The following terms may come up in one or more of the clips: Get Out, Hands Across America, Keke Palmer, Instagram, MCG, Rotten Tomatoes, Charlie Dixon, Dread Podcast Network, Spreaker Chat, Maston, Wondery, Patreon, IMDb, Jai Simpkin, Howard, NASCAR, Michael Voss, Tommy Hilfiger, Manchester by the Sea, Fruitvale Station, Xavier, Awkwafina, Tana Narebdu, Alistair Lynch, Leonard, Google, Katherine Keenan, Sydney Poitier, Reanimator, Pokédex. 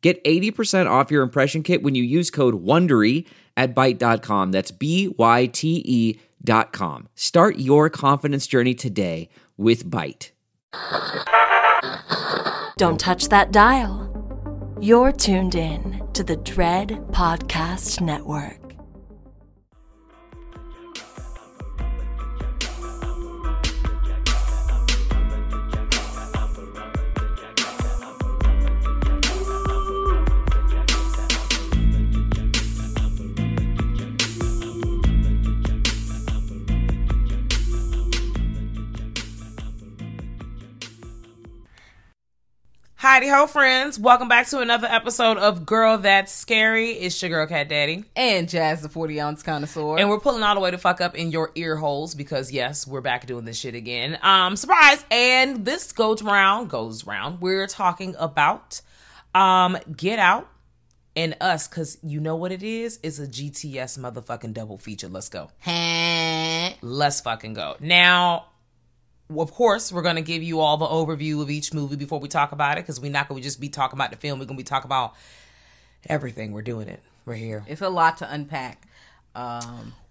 Get 80% off your impression kit when you use code WONDERY at Byte.com. That's BYTE.com. Start your confidence journey today with Byte. Don't touch that dial. You're tuned in to the Dread Podcast Network. Howdy ho, friends. Welcome back to another episode of Girl That's Scary. It's your girl, Cat Daddy. And Jazz, the 40-ounce connoisseur. And we're pulling all the way to fuck up in your ear holes because, yes, we're back doing this shit again. Surprise. And this goes round. We're talking about Get Out and Us, because you know what it is? It's a GTS motherfucking double feature. Let's go. Let's fucking go. Now, of course, we're going to give you all the overview of each movie before we talk about it, because we're not going to just be talking about the film. We're going to be talking about everything. We're doing it. We're here. It's a lot to unpack.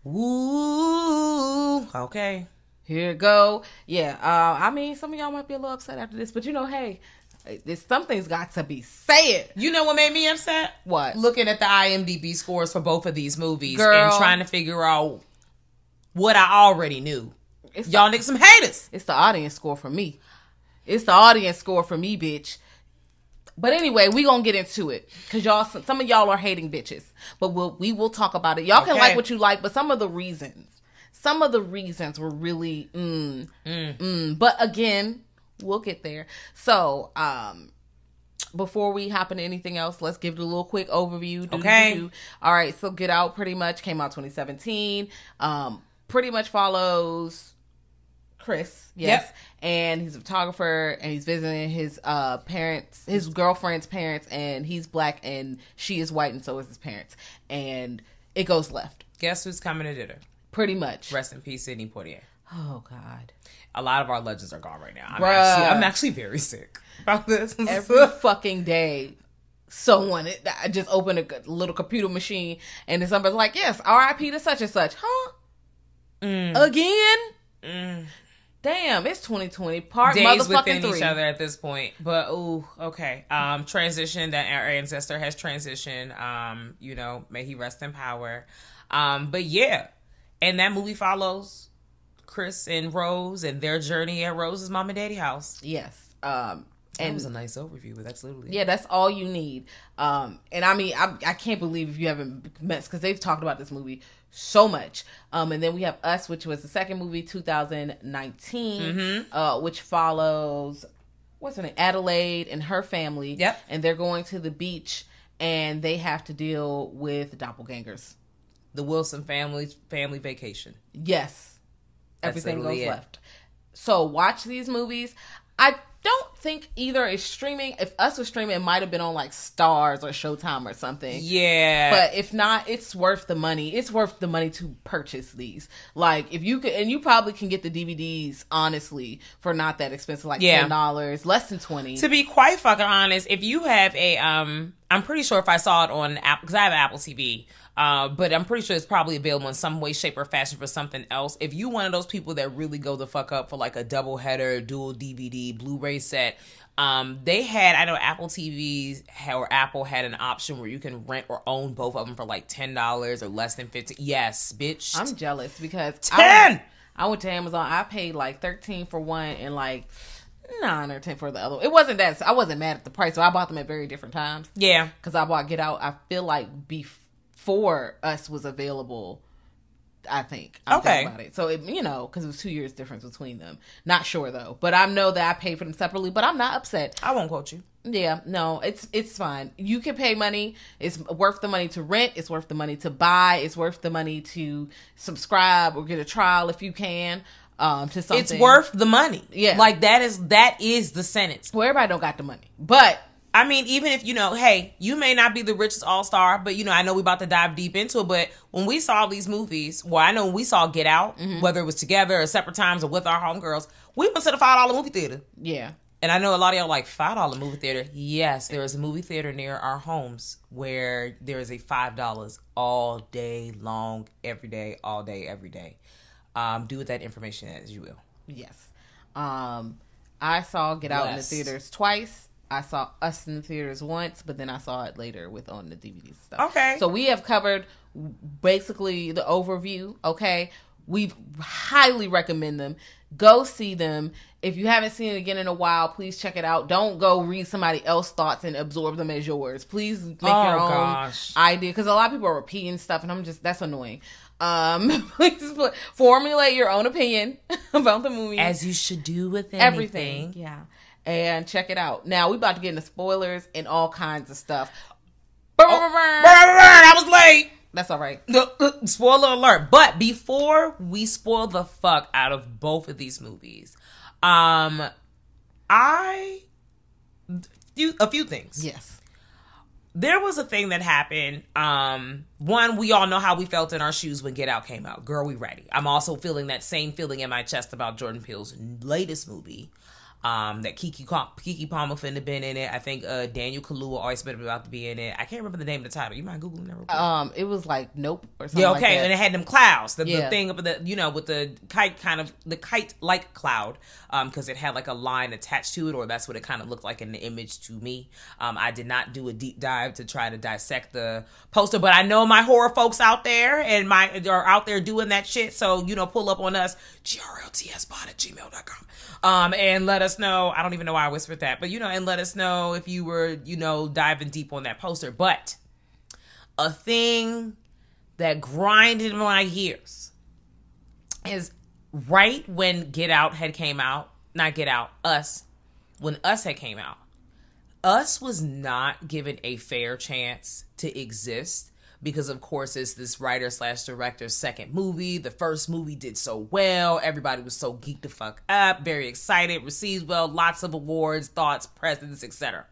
Woo. Okay. Here it go. Yeah. I mean, some of y'all might be a little upset after this, but you know, hey, something's got to be said. You know what made me upset? What? Looking at the IMDb scores for both of these movies. Girl. And trying to figure out what I already knew. Y'all niggas some haters. It's the audience score for me. It's the audience score for me, bitch. But anyway, we gonna get into it, because y'all, some of y'all are hating bitches. But we will talk about it. Y'all can like what you like, but some of the reasons were really But again, we'll get there. So, before we hop into anything else, let's give it a little quick overview. All right. So Get Out pretty much came out 2017. Pretty much follows Chris, yes, yep. And he's a photographer, and he's visiting his parents, his girlfriend's parents, and he's black and she is white, and so is his parents, and it goes left. Guess who's coming to dinner? Pretty much. Rest in peace, Sydney Poitier. Oh God, a lot of our legends are gone right now. I'm actually very sick about this. Every fucking day, someone I just opened a little computer machine, and then somebody's like, "Yes, R.I.P. to such and such," huh? Again? Damn, it's 2020. Part days motherfucking within three. Each other at this point. But, ooh, okay. Transition, that our ancestor has transitioned. You know, may he rest in power. But yeah. And that movie follows Chris and Rose and their journey at Rose's mom and daddy house. Yes. That was a nice overview, but that's literally... Yeah, that's all you need. And I mean, I can't believe if you haven't met... Because they've talked about this movie so much. And then we have Us, which was the second movie, 2019, which follows... What's her name? Adelaide and her family. Yep. And they're going to the beach, and they have to deal with doppelgangers. The Wilson family's family vacation. Yes. That's everything goes left. So watch these movies. I don't think either is streaming. If Us was streaming, it might have been on like Stars or Showtime or something. Yeah. But if not, it's worth the money. It's worth the money to purchase these. Like if you could, and you probably can get the DVDs honestly for not that expensive, like $10, less than $20. To be quite fucking honest, if you have a, I'm pretty sure if I saw it on Apple, because I have Apple TV. But I'm pretty sure it's probably available in some way, shape, or fashion for something else. If you one of those people that really go the fuck up for like a double header, dual DVD, Blu-ray set, they had, I know Apple TVs or Apple had an option where you can rent or own both of them for like $10 or less than $15. Yes, bitch. I'm jealous because I went to Amazon. I paid like $13 for one and like $9 or $10 for the other. It wasn't that, so I wasn't mad at the price. So I bought them at very different times. Yeah, because I bought Get Out. I feel like before Us was available, I think. Thinking about it. So, because it was 2 years difference between them. Not sure, though. But I know that I paid for them separately, but I'm not upset. I won't quote you. Yeah, no, it's fine. You can pay money. It's worth the money to rent. It's worth the money to buy. It's worth the money to subscribe or get a trial if you can. To something. It's worth the money. Yeah. Like, that is the sentence. Well, everybody don't got the money. But... I mean, even if, hey, you may not be the richest all-star, but, I know we're about to dive deep into it, but when we saw these movies, I know when we saw Get Out, whether it was together or separate times or with our homegirls, we went to the $5 movie theater. Yeah. And I know a lot of y'all like, $5 movie theater? Yes, there is a movie theater near our homes where there is a $5 all day long, every day, all day, every day. Do with that information as you will. Yes. I saw Get Out in the theaters twice. I saw Us in the theaters once, but then I saw it later on the DVD stuff. Okay. So we have covered basically the overview, okay? We highly recommend them. Go see them. If you haven't seen it again in a while, please check it out. Don't go read somebody else's thoughts and absorb them as yours. Please make your own idea. Because a lot of people are repeating stuff, and that's annoying. Please formulate your own opinion about the movie. As you should do with everything. Yeah. And check it out. Now, we're about to get into spoilers and all kinds of stuff. I was late. That's all right. Spoiler alert. But before we spoil the fuck out of both of these movies, a few things. Yes. There was a thing that happened. One, we all know how we felt in our shoes when Get Out came out. Girl, we ready. I'm also feeling that same feeling in my chest about Jordan Peele's latest movie. That Keke Palmer couldn't have been in it. I think Daniel Kaluuya always been about to be in it. I can't remember the name of the title. You mind googling that real quick? It was like Nope or something. Yeah, okay. Like that. And it had them clouds. The thing up the with the kite like cloud, because it had like a line attached to it, or that's what it kind of looked like in the image to me. I did not do a deep dive to try to dissect the poster, but I know my horror folks out there are out there doing that shit. So pull up on us grltspod@gmail.com and let us. Know, I don't even know why I whispered that, but and let us know if you were, diving deep on that poster. But a thing that grinded my gears is right when Get Out had came out, not Get Out, Us, when Us had came out, Us was not given a fair chance to exist. Because, of course, it's this writer/director's second movie. The first movie did so well. Everybody was so geeked the fuck up. Very excited. Received well. Lots of awards, thoughts, presents, etc.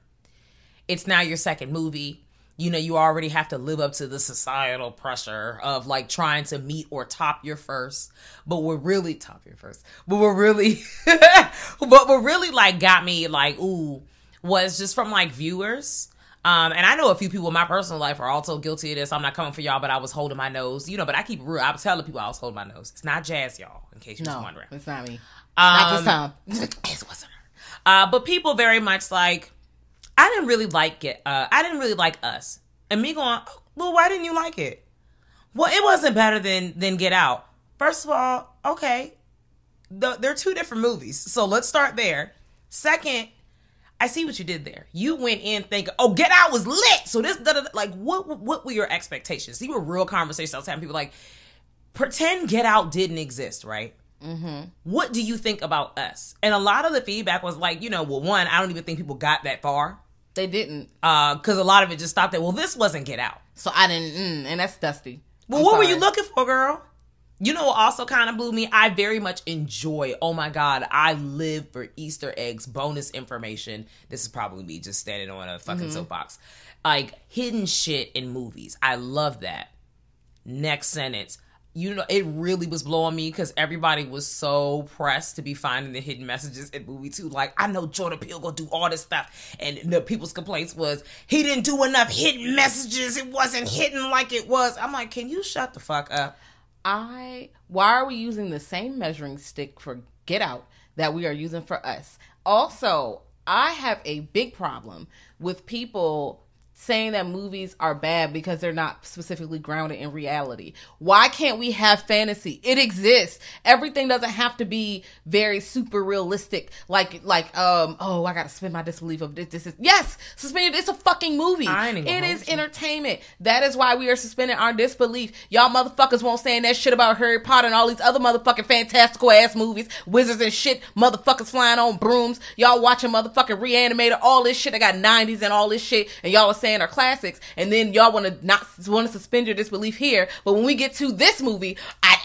It's now your second movie. You already have to live up to the societal pressure of, like, trying to meet or top your first. But what really, like, got me, like, ooh, was just from, like, viewers... and I know a few people in my personal life are also guilty of this. I'm not coming for y'all, but I was holding my nose. But I keep it real. I was telling people I was holding my nose. It's not Jazz, y'all, in case you was wondering. It's not me. Not this time. It wasn't her. But people very much like, I didn't really like Us. And me going, well, why didn't you like it? Well, it wasn't better than Get Out. First of all, okay, they're two different movies. So let's start there. Second, I see what you did there. You went in thinking, oh, Get Out was lit. So this, like, what were your expectations? These were real conversations I was having. People like, pretend Get Out didn't exist, right? Mm-hmm. What do you think about Us? And a lot of the feedback was like, you know, well, one, I don't even think people got that far. They didn't. Because a lot of it just stopped at, well, this wasn't Get Out. So I didn't, and that's dusty. Well, what were you looking for, girl? You know what also kind of blew me? I very much enjoy, oh my God, I live for Easter eggs, bonus information. This is probably me just standing on a fucking soapbox. Like, hidden shit in movies. I love that. Next sentence. You know, it really was blowing me because everybody was so pressed to be finding the hidden messages in movie two. Like, I know Jordan Peele gonna do all this stuff. And the people's complaints was, he didn't do enough hidden messages. It wasn't hidden like it was. I'm like, can you shut the fuck up? Why are we using the same measuring stick for Get Out that we are using for Us? Also, I have a big problem with people saying that movies are bad because they're not specifically grounded in reality. Why can't we have fantasy? It exists. Everything doesn't have to be very super realistic. Like, I gotta suspend my disbelief of this. Yes, suspended. It's a fucking movie. It is entertainment. That is why we are suspending our disbelief. Y'all motherfuckers won't saying that shit about Harry Potter and all these other motherfucking fantastical ass movies, wizards and shit, motherfuckers flying on brooms. Y'all watching motherfucking Reanimator, all this shit. I got 90s and all this shit, and y'all are saying our classics, and then y'all want to suspend your disbelief here, but when we get to this movie,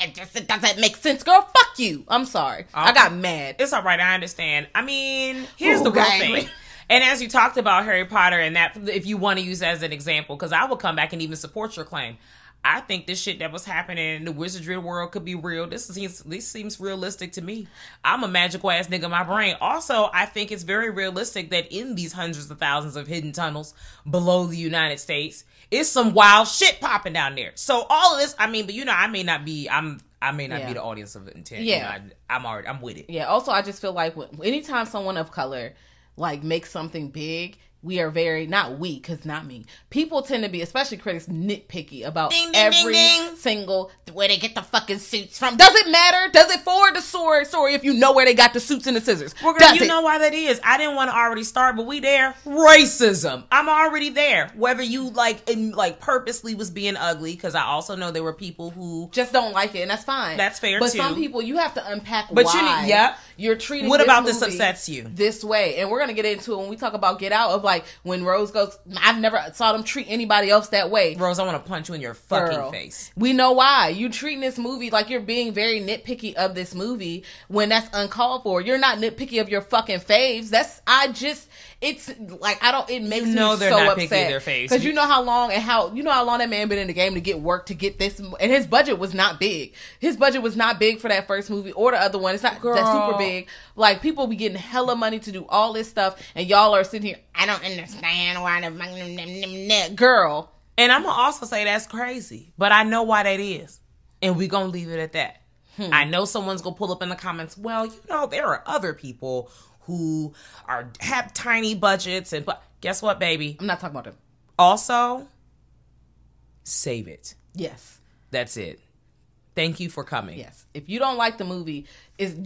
it doesn't make sense, girl. Fuck you. I'm sorry. Okay. I got mad. It's all right. I understand. I mean, here's the real thing. And as you talked about Harry Potter, and that, if you want to use as an example, because I will come back and even support your claim. I think this shit that was happening in the wizardry world could be real. This seems realistic to me. I'm a magical ass nigga in my brain. Also, I think it's very realistic that in these hundreds of thousands of hidden tunnels below the United States, it's some wild shit popping down there. So all of this, I mean, but you know, I may not be the audience of intent. Yeah. You know, I'm with it. Yeah. Also, I just feel like anytime someone of color like makes something big, we are very, not we, because not me. People tend to be, especially critics, nitpicky about every single where they get the fucking suits from. Does it matter? Does it forward the story if you know where they got the suits and the scissors? Well, girl, you know why that is. I didn't want to already start, but we there. Racism. I'm already there. Whether you purposely was being ugly, because I also know there were people who just don't like it, and that's fine. That's fair too. But some people, you have to unpack why you're treating. What about this upsets you this way? And we're gonna get into it when we talk about Get Out. Of like, when Rose goes, I've never saw them treat anybody else that way. Rose, I want to punch you in your fucking face. We know why. You treating this movie like you're being very nitpicky of this movie when that's uncalled for. You're not nitpicky of your fucking faves. It makes me so not upset. Because you know how long that man been in the game to get work to get this, and his budget was not big. His budget was not big for that first movie or the other one. It's not that super big. Like, people be getting hella money to do all this stuff, and y'all are sitting here, I don't understand why the girl. And I'm gonna also say that's crazy, but I know why that is, and we gonna leave it at that. I know someone's gonna pull up in the comments, well, you know, there are other people who have tiny budgets, but guess what, baby? I'm not talking about them. Also, save it. Yes. That's it. Thank you for coming. Yes. If you don't like the movie,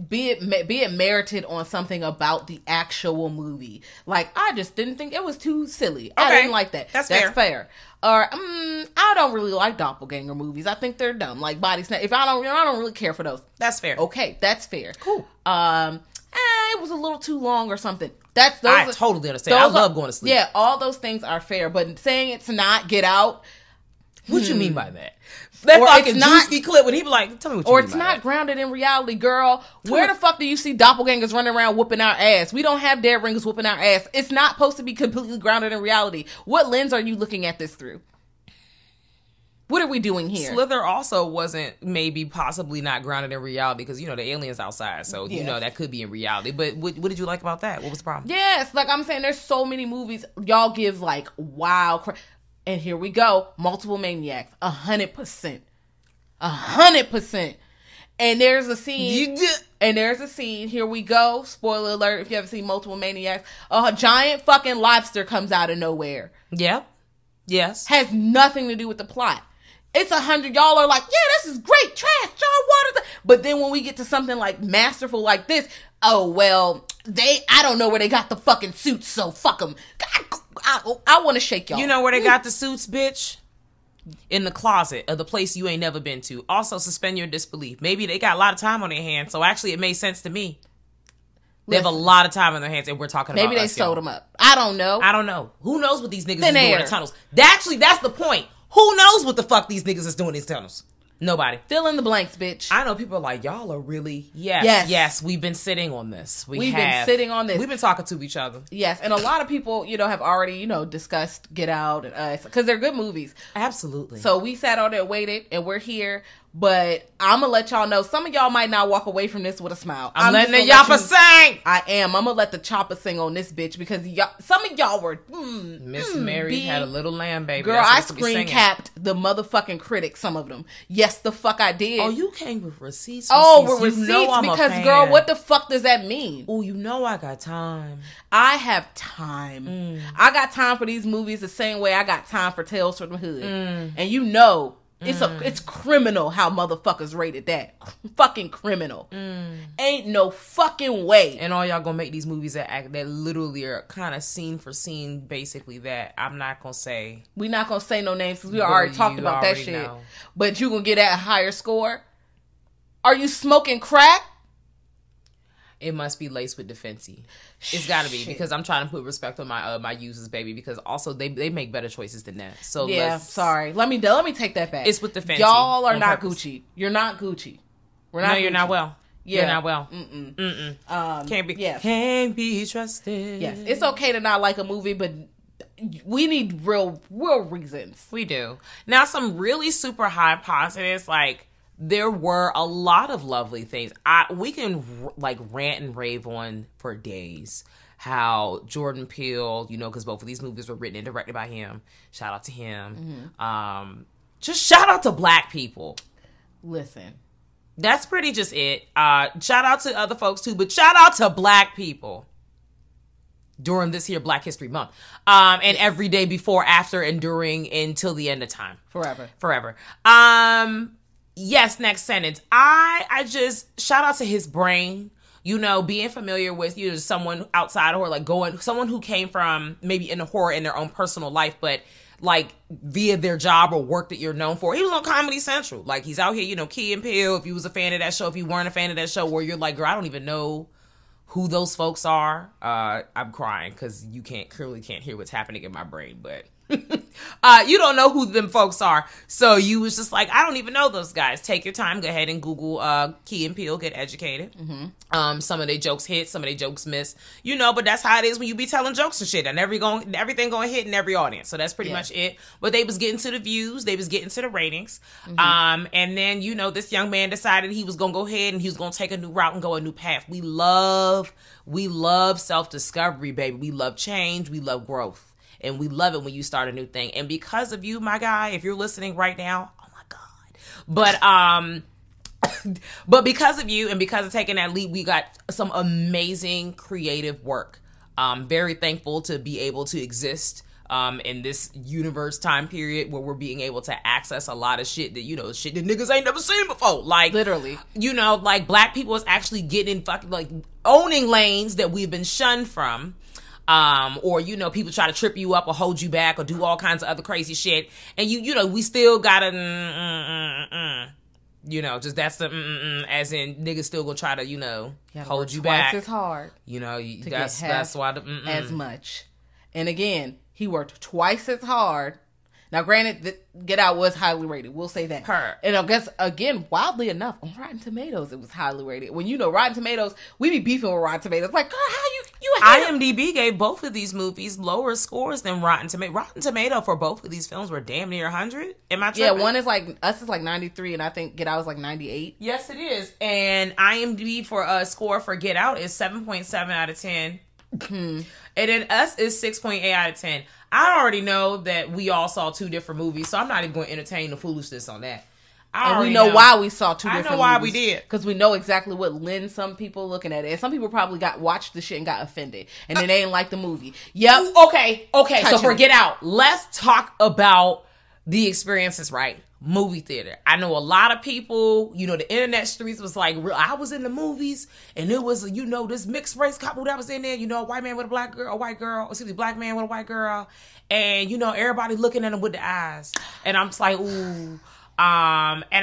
be it merited on something about the actual movie. Like, I just didn't think it was too silly. Okay. I didn't like that. That's fair. Or I don't really like doppelganger movies. I think they're dumb. Like Body Snatch. If I don't really care for those. That's fair. Okay, that's fair. Cool. It was a little too long or something. I totally understand. I love going to sleep. Yeah, all those things are fair, but saying it's not Get Out. What you mean by that? That or fucking juicy clip when he be like, tell me what you mean by that. Or it's not grounded in reality, girl. Where the fuck do you see doppelgangers running around whooping our ass? We don't have dead ringers whooping our ass. It's not supposed to be completely grounded in reality. What lens are you looking at this through? What are we doing here? Slither also wasn't possibly not grounded in reality because, you know, the alien's outside. So, you know, that could be in reality. But what did you like about that? What was the problem? Yes. Like I'm saying, there's so many movies y'all give like wild crap. And here we go. Multiple maniacs. 100%. 100%. And there's a scene. Here we go. Spoiler alert. If you haven't seen Multiple Maniacs. A giant fucking lobster comes out of nowhere. Yep. Yes. Has nothing to do with the plot. It's 100. Y'all are like, yeah, this is great. Trash. Y'all water. But then when we get to something like masterful like this, oh, well, I don't know where they got the fucking suits, so fuck them. I want to shake y'all. You know where they got the suits, bitch? In the closet of the place you ain't never been to. Also, suspend your disbelief. Maybe they got a lot of time on their hands, so actually it made sense to me. They have a lot of time on their hands, and we're talking about maybe they sold them up. I don't know. Who knows what these niggas is doing in the tunnels? Actually, that's the point. Who knows what the fuck these niggas is doing in these tunnels? Nobody. Fill in the blanks, bitch. I know people are like, y'all are really... Yes, we've been sitting on this. We've been talking to each other. Yes, and a lot of people, have already, discussed Get Out and Us, because they're good movies. Absolutely. So we sat on there, waited, and we're here, but I'm going to let y'all know, some of y'all might not walk away from this with a smile. I'm letting the yapper sing! I am. I'm going to let the chopper sing on this bitch, because some of y'all were... Miss Mary had a little lamb, baby. Girl, I screen-capped the motherfucking critics, some of them. Yes, the fuck I did. Oh, you came with receipts. Oh, with receipts, because, girl, what the fuck does that mean? Oh, I got time. I have time. I got time for these movies the same way I got time for Tales from the Hood. And it's criminal how motherfuckers rated that. Fucking criminal. Ain't no fucking way. And all y'all gonna make these movies that literally are kind of scene for scene, basically, that I'm not gonna say. We not gonna say no names because we already talked about that shit. Know. But you gonna get at a higher score? Are you smoking crack? It must be laced with defensive. It's got to be, because I'm trying to put respect on my users, baby, because also they make better choices than that. So yeah, sorry. Let me take that back. It's with defensive. Y'all are not purpose. Gucci. You're not Gucci. We're not. No, you're Gucci. Not well. Yeah. You're not well. Mm-mm. Mm-mm. Can't be trusted. Yes, it's okay to not like a movie, but we need real reasons. We do. Now, some really super high positives, like, there were a lot of lovely things. We can rant and rave on for days how Jordan Peele, because both of these movies were written and directed by him. Shout out to him. Mm-hmm. Just shout out to Black people. Listen. That's pretty just it. Shout out to other folks too, but shout out to Black people during this here Black History Month. And every day before, after, and during, until the end of time. Forever. Yes, next sentence. I just shout out to his brain, being familiar with someone outside of horror, someone who came from maybe into horror in their own personal life, but via their job or work that you're known for. He was on Comedy Central. He's out here, Key and Peele, if you was a fan of that show, if you weren't a fan of that show, where you're like, girl, I don't even know who those folks are. I'm crying because you clearly can't hear what's happening in my brain, but... you don't know who them folks are, so you was just like, I don't even know those guys. Take your time, go ahead and Google Key and Peele, get educated. Mm-hmm. Some of their jokes hit, some of their jokes miss, but that's how it is when you be telling jokes and shit, and everything gonna hit in every audience. So that's pretty much it. But they was getting to the views, they was getting to the ratings. Mm-hmm. And then this young man decided he was gonna go ahead and he was gonna take a new route and go a new path. We love self-discovery, baby. We love change, we love growth. And we love it when you start a new thing. And because of you, my guy, if you're listening right now, oh my God. But but because of you and because of taking that leap, we got some amazing creative work. Very thankful to be able to exist in this universe time period where we're being able to access a lot of shit that, shit that niggas ain't never seen before. Literally. Black people is actually getting fucking, owning lanes that we've been shunned from. Or, people try to trip you up or hold you back or do all kinds of other crazy shit. And we still gotta, just that's the, as in niggas still gonna try to, hold you back. Twice as hard. That's why the, as much. And again, he worked twice as hard. Now, granted, Get Out was highly rated. We'll say that. And I guess, again, wildly enough, on Rotten Tomatoes, it was highly rated. When Rotten Tomatoes, we be beefing with Rotten Tomatoes. Like, girl, how you... IMDb gave both of these movies lower scores than Rotten Tomato. Rotten Tomato for both of these films were damn near 100. Am I tripping? Yeah, one is Us is 93, and I think Get Out was 98. Yes, it is. And IMDb for a score for Get Out is 7.7 out of 10. And then Us is 6.8 out of 10. I already know that we all saw two different movies, so I'm not even going to entertain the foolishness on that. And we know why we saw two different movies. I know why we did. Because we know exactly what lens some people looking at it. And some people probably watched the shit and got offended. And then they didn't like the movie. Yep. Ooh, okay. So for Get Out, let's talk about the experiences, right? movie theater. I know a lot of people, you know, the internet streets was like, I was in the movies and it was, you know, this mixed race couple that was in there, you know, a white man with a black girl, black man with a white girl. And, you know, everybody looking at them with the eyes. And I'm just like, ooh. And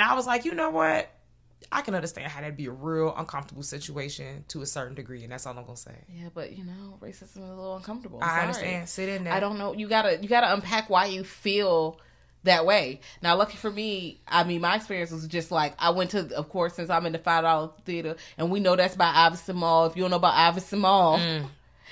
I was like, you know what? I can understand how that'd be a real uncomfortable situation to a certain degree, and that's all I'm gonna say. Yeah, but you know, racism is a little uncomfortable. I understand. Sit in there. I don't know. You gotta unpack why you feel that way. Now, lucky for me, I mean, my experience was just like I went to, of course, since I'm in the $5 theater, and we know that's by Iverson Mall. If you don't know about Iverson Mall, and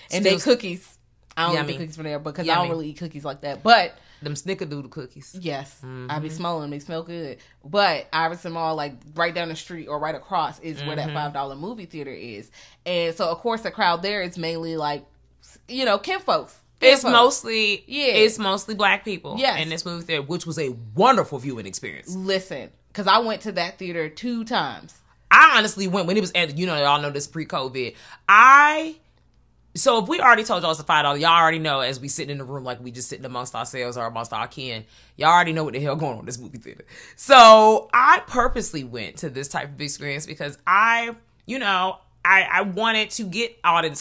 they cookies, I don't get cookies from there because I don't really eat cookies like that, but. Them snickerdoodle cookies. Yes. Mm-hmm. I be smelling them. They smell good. But Iverson Mall, like right down the street or right across is where that $5 movie theater is. And so, of course, the crowd there is mainly like, you know, kinfolks. It's mostly black people in this movie theater, which was a wonderful viewing experience. Listen, because I went to that theater 2 times. I honestly went when it was, you know, y'all know this pre-COVID. So if we already told y'all it's a $5, y'all already know as we sitting in the room like we just sitting amongst ourselves or amongst our kin, y'all already know what the hell going on in this movie theater. So I purposely went to this type of experience because I wanted to get audience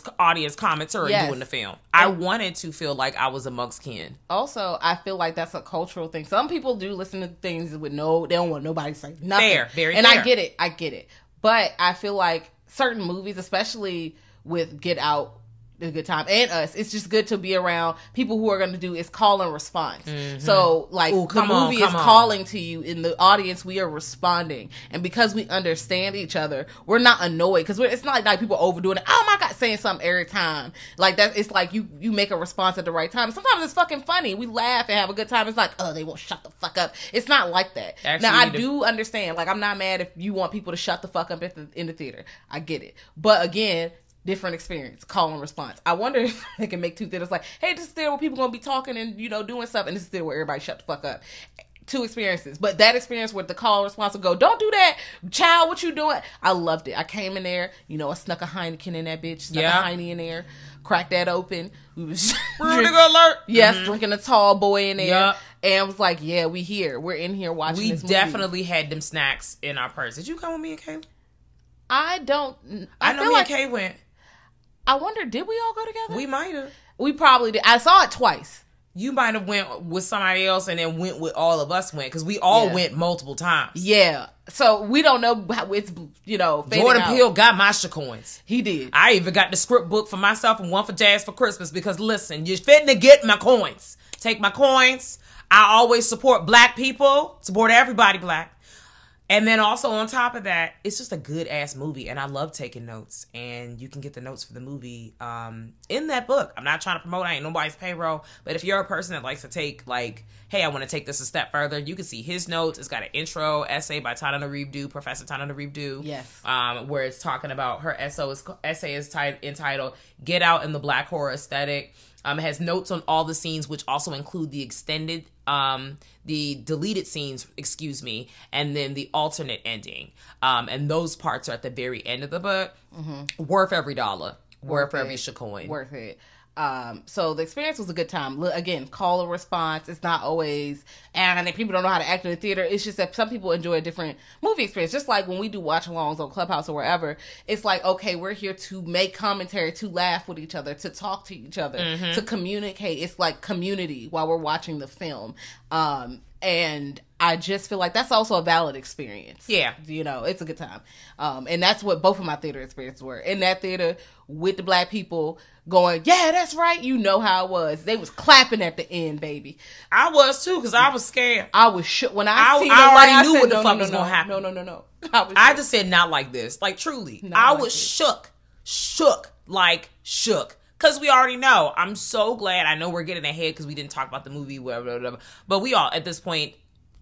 commentary doing the film. I wanted to feel like I was amongst kin. Also, I feel like that's a cultural thing. Some people do listen to things with they don't want nobody to say nothing. Fair. I get it. But I feel like certain movies, especially with Get Out, a good time, and Us, it's just good to be around people who are going to do is call and response. Mm-hmm. So like calling to you in the audience, we are responding, and because we understand each other, we're not annoyed because it's not like people overdoing it. Oh my God, saying something every time like that. It's like you make a response at the right time. Sometimes it's fucking funny. We laugh and have a good time. It's like, oh, they won't shut the fuck up. It's not like that. Actually, now I do understand. Like I'm not mad if you want people to shut the fuck up in the theater. I get it, but again. Different experience, call and response. I wonder if they can make 2 theaters like, hey, this is there where people gonna be talking and, you know, doing stuff, and this is there where everybody shut the fuck up. 2 experiences. But that experience where the call and response will go, don't do that, child, what you doing? I loved it. I came in there, you know, I snuck a Heineken in that bitch, a Heine in there, cracked that open. We was alert. Yes, drinking a tall boy in there. Yep. And I was like, yeah, we here. We're in here watching this movie. We definitely had them snacks in our purse. Did you come with me and Kay? I know me and Kay went. I wonder, did we all go together? We might have. We probably did. I saw it twice. You might have went with somebody else and then went with all of us because we all went multiple times. Yeah. So we don't know how it's, you know, Jordan Peele got Masha coins. He did. I even got the script book for myself and one for Jazz for Christmas because, listen, you're fitting to get my coins. Take my coins. I always support black people. Support everybody black. And then also on top of that, it's just a good-ass movie, and I love taking notes. And you can get the notes for the movie in that book. I'm not trying to promote. I ain't nobody's payroll. But if you're a person that likes to take, like, hey, I want to take this a step further, you can see his notes. It's got an intro essay by Tana Narebdu, Professor Tana Narebdu. Yes. Where it's talking about her essay is entitled Get Out in the Black Horror Aesthetic. It has notes on all the scenes, which also include the deleted scenes, and then the alternate ending. And those parts are at the very end of the book. Mm-hmm. Worth every dollar. Worth every coin. Worth it. So the experience was a good time. Again, call and response. It's not always, and people don't know how to act in the theater. It's just that some people enjoy a different movie experience. Just like when we do watch-alongs on Clubhouse or wherever, it's like, okay, we're here to make commentary, to laugh with each other, to talk to each other, to communicate. It's like community while we're watching the film. And I just feel like that's also a valid experience. Yeah. You know, it's a good time. And that's what both of my theater experiences were. In that theater with the black people going, yeah, that's right. You know how it was. They was clapping at the end, baby. I was too, because I was scared. I was shook. When I already knew what the fuck was going to happen. No. I just said not like this. Like, truly. I was shook. Shook. Because we already know. I'm so glad. I know we're getting ahead because we didn't talk about the movie, whatever. But we all, at this point,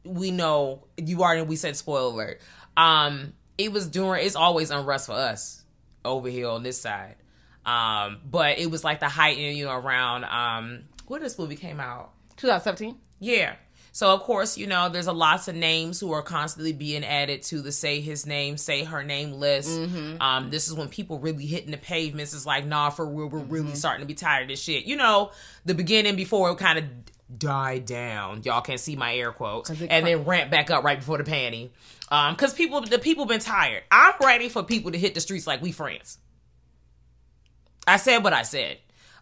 we know. We said spoiler alert. It's always unrest for us over here on this side. But it was like the height, you know, around, when this movie came out? 2017? Yeah. So, of course, you know, there's a lots of names who are constantly being added to the say his name, say her name list. Mm-hmm. This is when people really hitting the pavements. It's like, nah, for real, we're really starting to be tired of this shit. You know, the beginning before it kind of die down. Y'all can't see my air quotes. And then ramp back up right before the panty. Because the people been tired. I'm ready for people to hit the streets like we friends. I said what I said.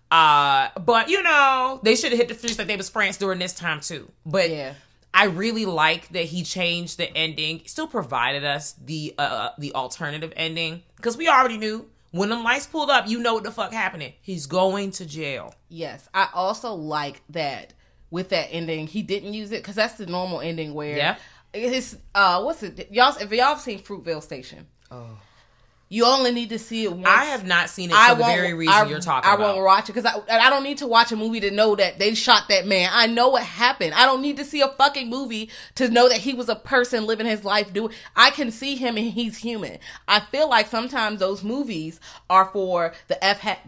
But, you know, they should have hit the streets like they was friends during this time, too. But yeah. I really like that he changed the ending. Still provided us the alternative ending. Because we already knew. When them lights pulled up, you know what the fuck happening. He's going to jail. Yes. I also like that with that ending, he didn't use it. Because that's the normal ending where... Yeah. It's, what's it? Y'all, if y'all have seen Fruitvale Station... Oh. You only need to see it once. I have not seen it for the very reason you're talking about. I won't watch it because I don't need to watch a movie to know that they shot that man. I know what happened. I don't need to see a fucking movie to know that he was a person living his life. I can see him and he's human. I feel like sometimes those movies are for the hashtag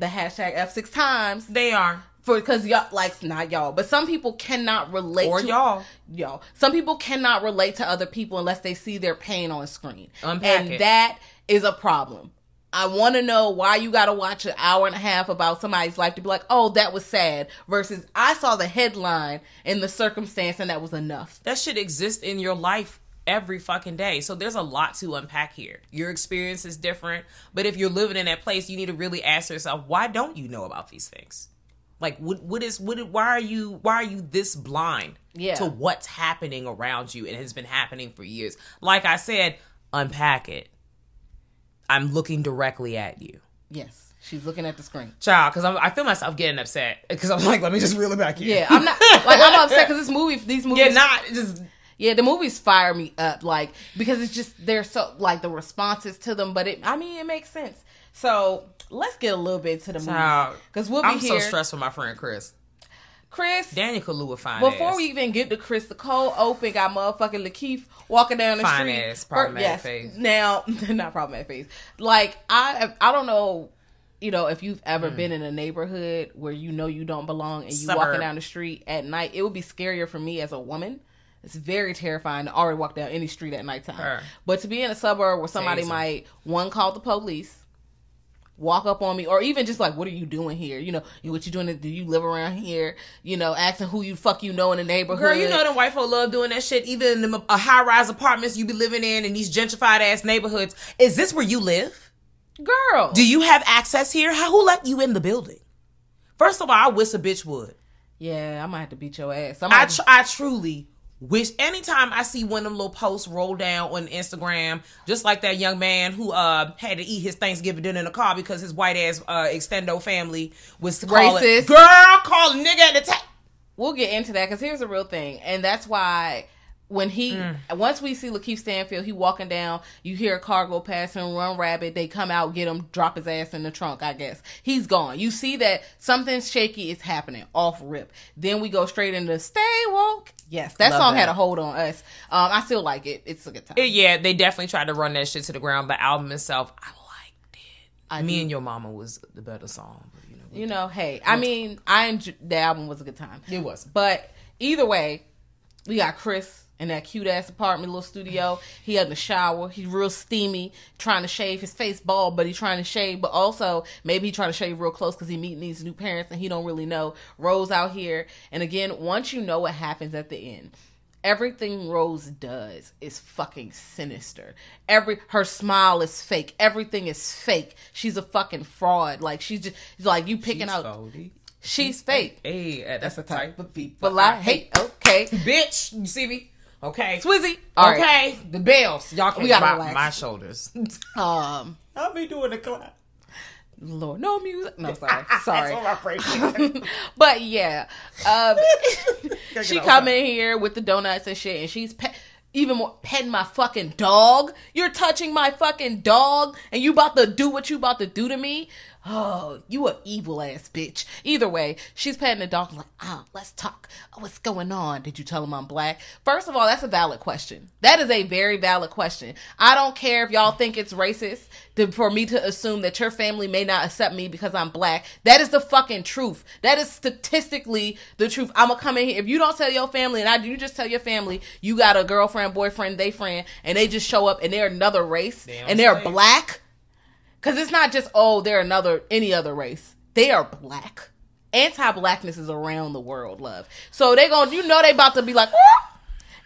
F6 times. They are. Because y'all, like, not y'all, but some people cannot relate to... Or y'all. Some people cannot relate to other people unless they see their pain on screen. Unpack it. And that... is a problem. I want to know why you got to watch an hour and a half about somebody's life to be like, oh, that was sad, versus I saw the headline and the circumstance and that was enough. That should exist in your life every fucking day. So there's a lot to unpack here. Your experience is different, but if you're living in that place, you need to really ask yourself, why don't you know about these things? Like, why are you this blind to what's happening around you and has been happening for years? Like I said, unpack it. I'm looking directly at you. Yes. She's looking at the screen. Child, because I feel myself getting upset. Because I'm like, let me just reel it back in. Yeah, I'm not... Like, I'm upset because these movies... Yeah, not just... Yeah, the movies fire me up, like... Because it's just... They're so... Like, the responses to them, but it... I mean, it makes sense. So, let's get a little bit to the movie. Because we'll be here... I'm so stressed for my friend Chris. Daniel Kaluuya, fine ass. Before we even get to Chris, the cold open got motherfucking Lakeith walking down the street. Fine ass, problematic face. Now, not problematic face. Like, I don't know, you know, if you've ever been in a neighborhood where you know you don't belong and you walking down the street at night. It would be scarier for me as a woman. It's very terrifying to already walk down any street at nighttime. But to be in a suburb where somebody might, one, call the police, walk up on me, or even just like, what are you doing here? You know, what you doing? Do you live around here? You know, asking who you fuck you know in the neighborhood. Girl, you know them white folk love doing that shit. Even in the high-rise apartments you be living in these gentrified-ass neighborhoods. Is this where you live? Girl. Do you have access here? Who let you in the building? First of all, I wish a bitch would. Yeah, I might have to beat your ass. I truly wish. Anytime I see one of them little posts roll down on Instagram, just like that young man who had to eat his Thanksgiving dinner in a car because his white ass extendo family was racist. Call a nigga at the top. We'll get into that because here's the real thing, and that's why when he once we see Lakeith Stanfield, he walking down, you hear a car go past him, run rabbit. They come out, get him, drop his ass in the trunk. I guess he's gone. You see that something shaky is happening off rip. Then we go straight into Stay Woke. Yes, that song had a hold on us. I still like it. It's a good time. Yeah, they definitely tried to run that shit to the ground. The album itself, I liked it. Me and Your Mama was the better song. But you know, hey, I mean, the album was a good time. It was. But either way, we got Chris in that cute-ass apartment, little studio. He had the shower. He's real steamy, trying to shave. His face bald, but he's trying to shave. But also, maybe he's trying to shave real close because he's meeting these new parents and he don't really know. Rose out here. And again, once you know what happens at the end, everything Rose does is fucking sinister. Her smile is fake. Everything is fake. She's a fucking fraud. Like, she's just, like, you picking out... Foldy. She's fake. Hey, that's a type of people I hate. Okay. Bitch, you see me? Okay. Swizzy. All okay. Right. The bells. Y'all can drop my shoulders. I'll be doing the clap. Lord, no music. No, sorry. Sorry. That's all my but yeah. She come in here with the donuts and shit and she's even more petting my fucking dog. You're touching my fucking dog and you about to do what you about to do to me. Oh, you a evil ass bitch. Either way, she's patting the dog like, let's talk. Oh, what's going on? Did you tell him I'm black? First of all, that's a valid question. That is a very valid question. I don't care if y'all think it's racist for me to assume that your family may not accept me because I'm black. That is the fucking truth. That is statistically the truth. I'm going to come in here. If you don't tell your family, you just tell your family you got a girlfriend, boyfriend, they friend, and they just show up and they're another race and they're black. Because it's not just, they're any other race. They are black. anti-blackness is around the world, love. So they gonna, you know, they about to be like, ah!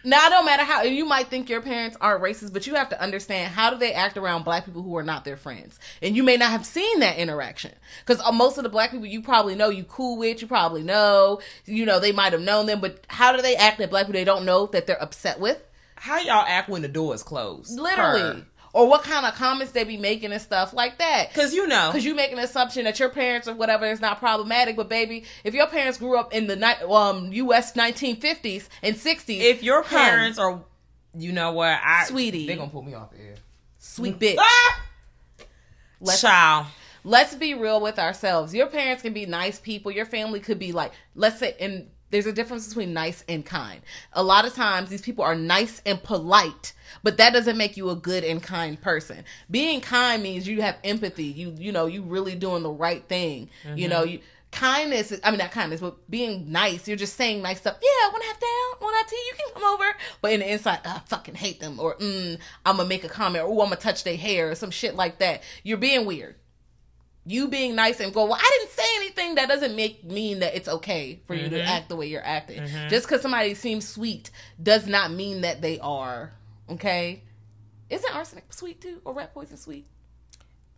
Now, it don't matter how, you might think your parents are racist, but you have to understand, how do they act around black people who are not their friends? And you may not have seen that interaction, because most of the black people you probably know, you cool with, you probably know, you know, they might have known them, but how do they act at black people they don't know that they're upset with? How y'all act when the door is closed? Literally. Or what kind of comments they be making and stuff like that. Because you know. Because you make an assumption that your parents or whatever is not problematic. But baby, if your parents grew up in the U.S. 1950s and 60s. If your parents are, you know what? Sweetie. They're going to pull me off the air. Sweet bitch. Ah! Child. Let's be real with ourselves. Your parents can be nice people. Your family could be like, let's say, and there's a difference between nice and kind. A lot of times these people are nice and polite, but that doesn't make you a good and kind person. Being kind means you have empathy. You know, you really doing the right thing. Mm-hmm. You know, kindness is, I mean, not kindness, but being nice. You're just saying nice stuff. Yeah, want to have down? Want to have tea? You can come over. But in the inside, I fucking hate them. Or, I'm going to make a comment. Or, I'm going to touch their hair. Or some shit like that. You're being weird. You being nice and go, well, I didn't say anything. That doesn't mean that it's okay for you to act the way you're acting. Mm-hmm. Just because somebody seems sweet does not mean that they are. Okay, isn't arsenic sweet too, or rat poison sweet?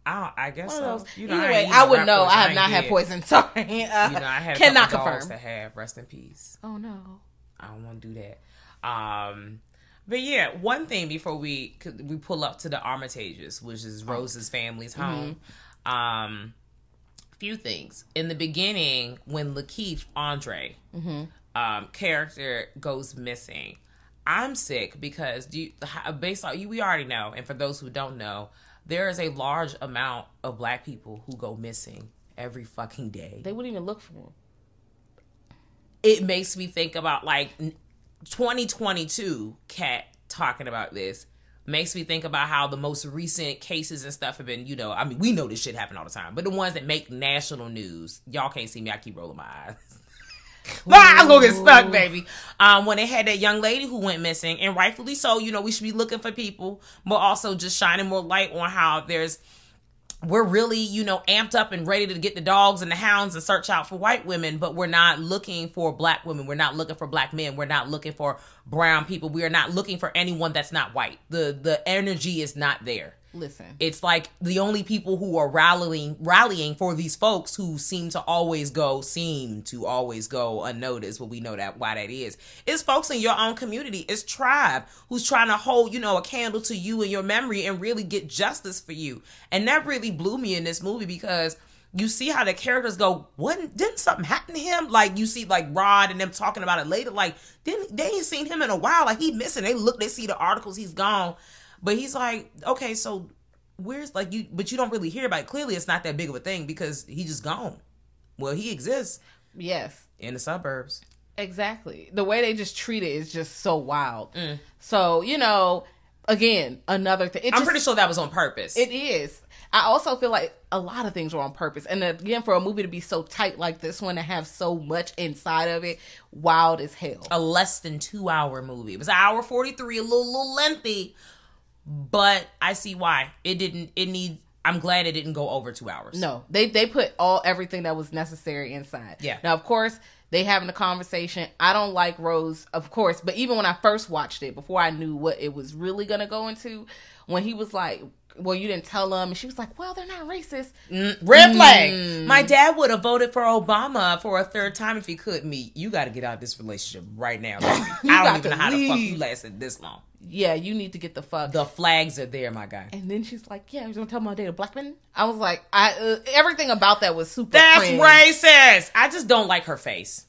I guess so. You know, either way, I would know. I have not had poison. Sorry, you know, I have cannot confirm. To have rest in peace. Oh no, I don't want to do that. But yeah, one thing before we pull up to the Armitages, which is Rose's family's home. Mm-hmm. Few things in the beginning when Lakeith Andre character goes missing. I'm sick because based on you, we already know, and for those who don't know, there is a large amount of black people who go missing every fucking day. They wouldn't even look for them. It makes me think about, like, 2022, Kat talking about this, makes me think about how the most recent cases and stuff have been, you know, I mean, we know this shit happen all the time, but the ones that make national news, y'all can't see me, I keep rolling my eyes. I'm gonna get stuck, baby. When they had that young lady who went missing, and rightfully so, you know, we should be looking for people, but also just shining more light on how we're really, you know, amped up and ready to get the dogs and the hounds and search out for white women, but we're not looking for black women. We're not looking for black men. We're not looking for brown people. We are not looking for anyone that's not white. The energy is not there. Listen, it's like the only people who are rallying for these folks who seem to always go unnoticed, but we know that why that is folks in your own community. It's tribe who's trying to hold, you know, a candle to you and your memory and really get justice for you. And that really blew me in this movie, because you see how the characters go, didn't something happen to him? Like, you see, like, Rod and them talking about it later, like, they ain't seen him in a while, like, he missing. They see the articles, he's gone. But he's like, okay, so where's, like, you? But you don't really hear about it. Clearly, it's not that big of a thing, because he just gone. Well, he exists. Yes. In the suburbs. Exactly. The way they just treat it is just so wild. Mm. So, you know, again, another thing. I'm pretty sure that was on purpose. It is. I also feel like a lot of things were on purpose. And again, for a movie to be so tight like this one, to have so much inside of it, wild as hell. A less than 2 hour movie. It was an hour 43, a little lengthy. But I see why I'm glad it didn't go over 2 hours. No, they put everything that was necessary inside. Yeah. Now, of course, they having a conversation. I don't like Rose, of course. But even when I first watched it, before I knew what it was really going to go into, when he was like, well, you didn't tell them. And she was like, well, they're not racist. Red flag. My dad would have voted for Obama for a third time if he could. Me, you got to get out of this relationship right now. I don't even know how the fuck you lasted this long. Yeah, you need to get the fuck. The flags are there, my guy. And then she's like, yeah, I was going to tell my dad a black man. I was like, everything about that was super racist. I just don't like her face.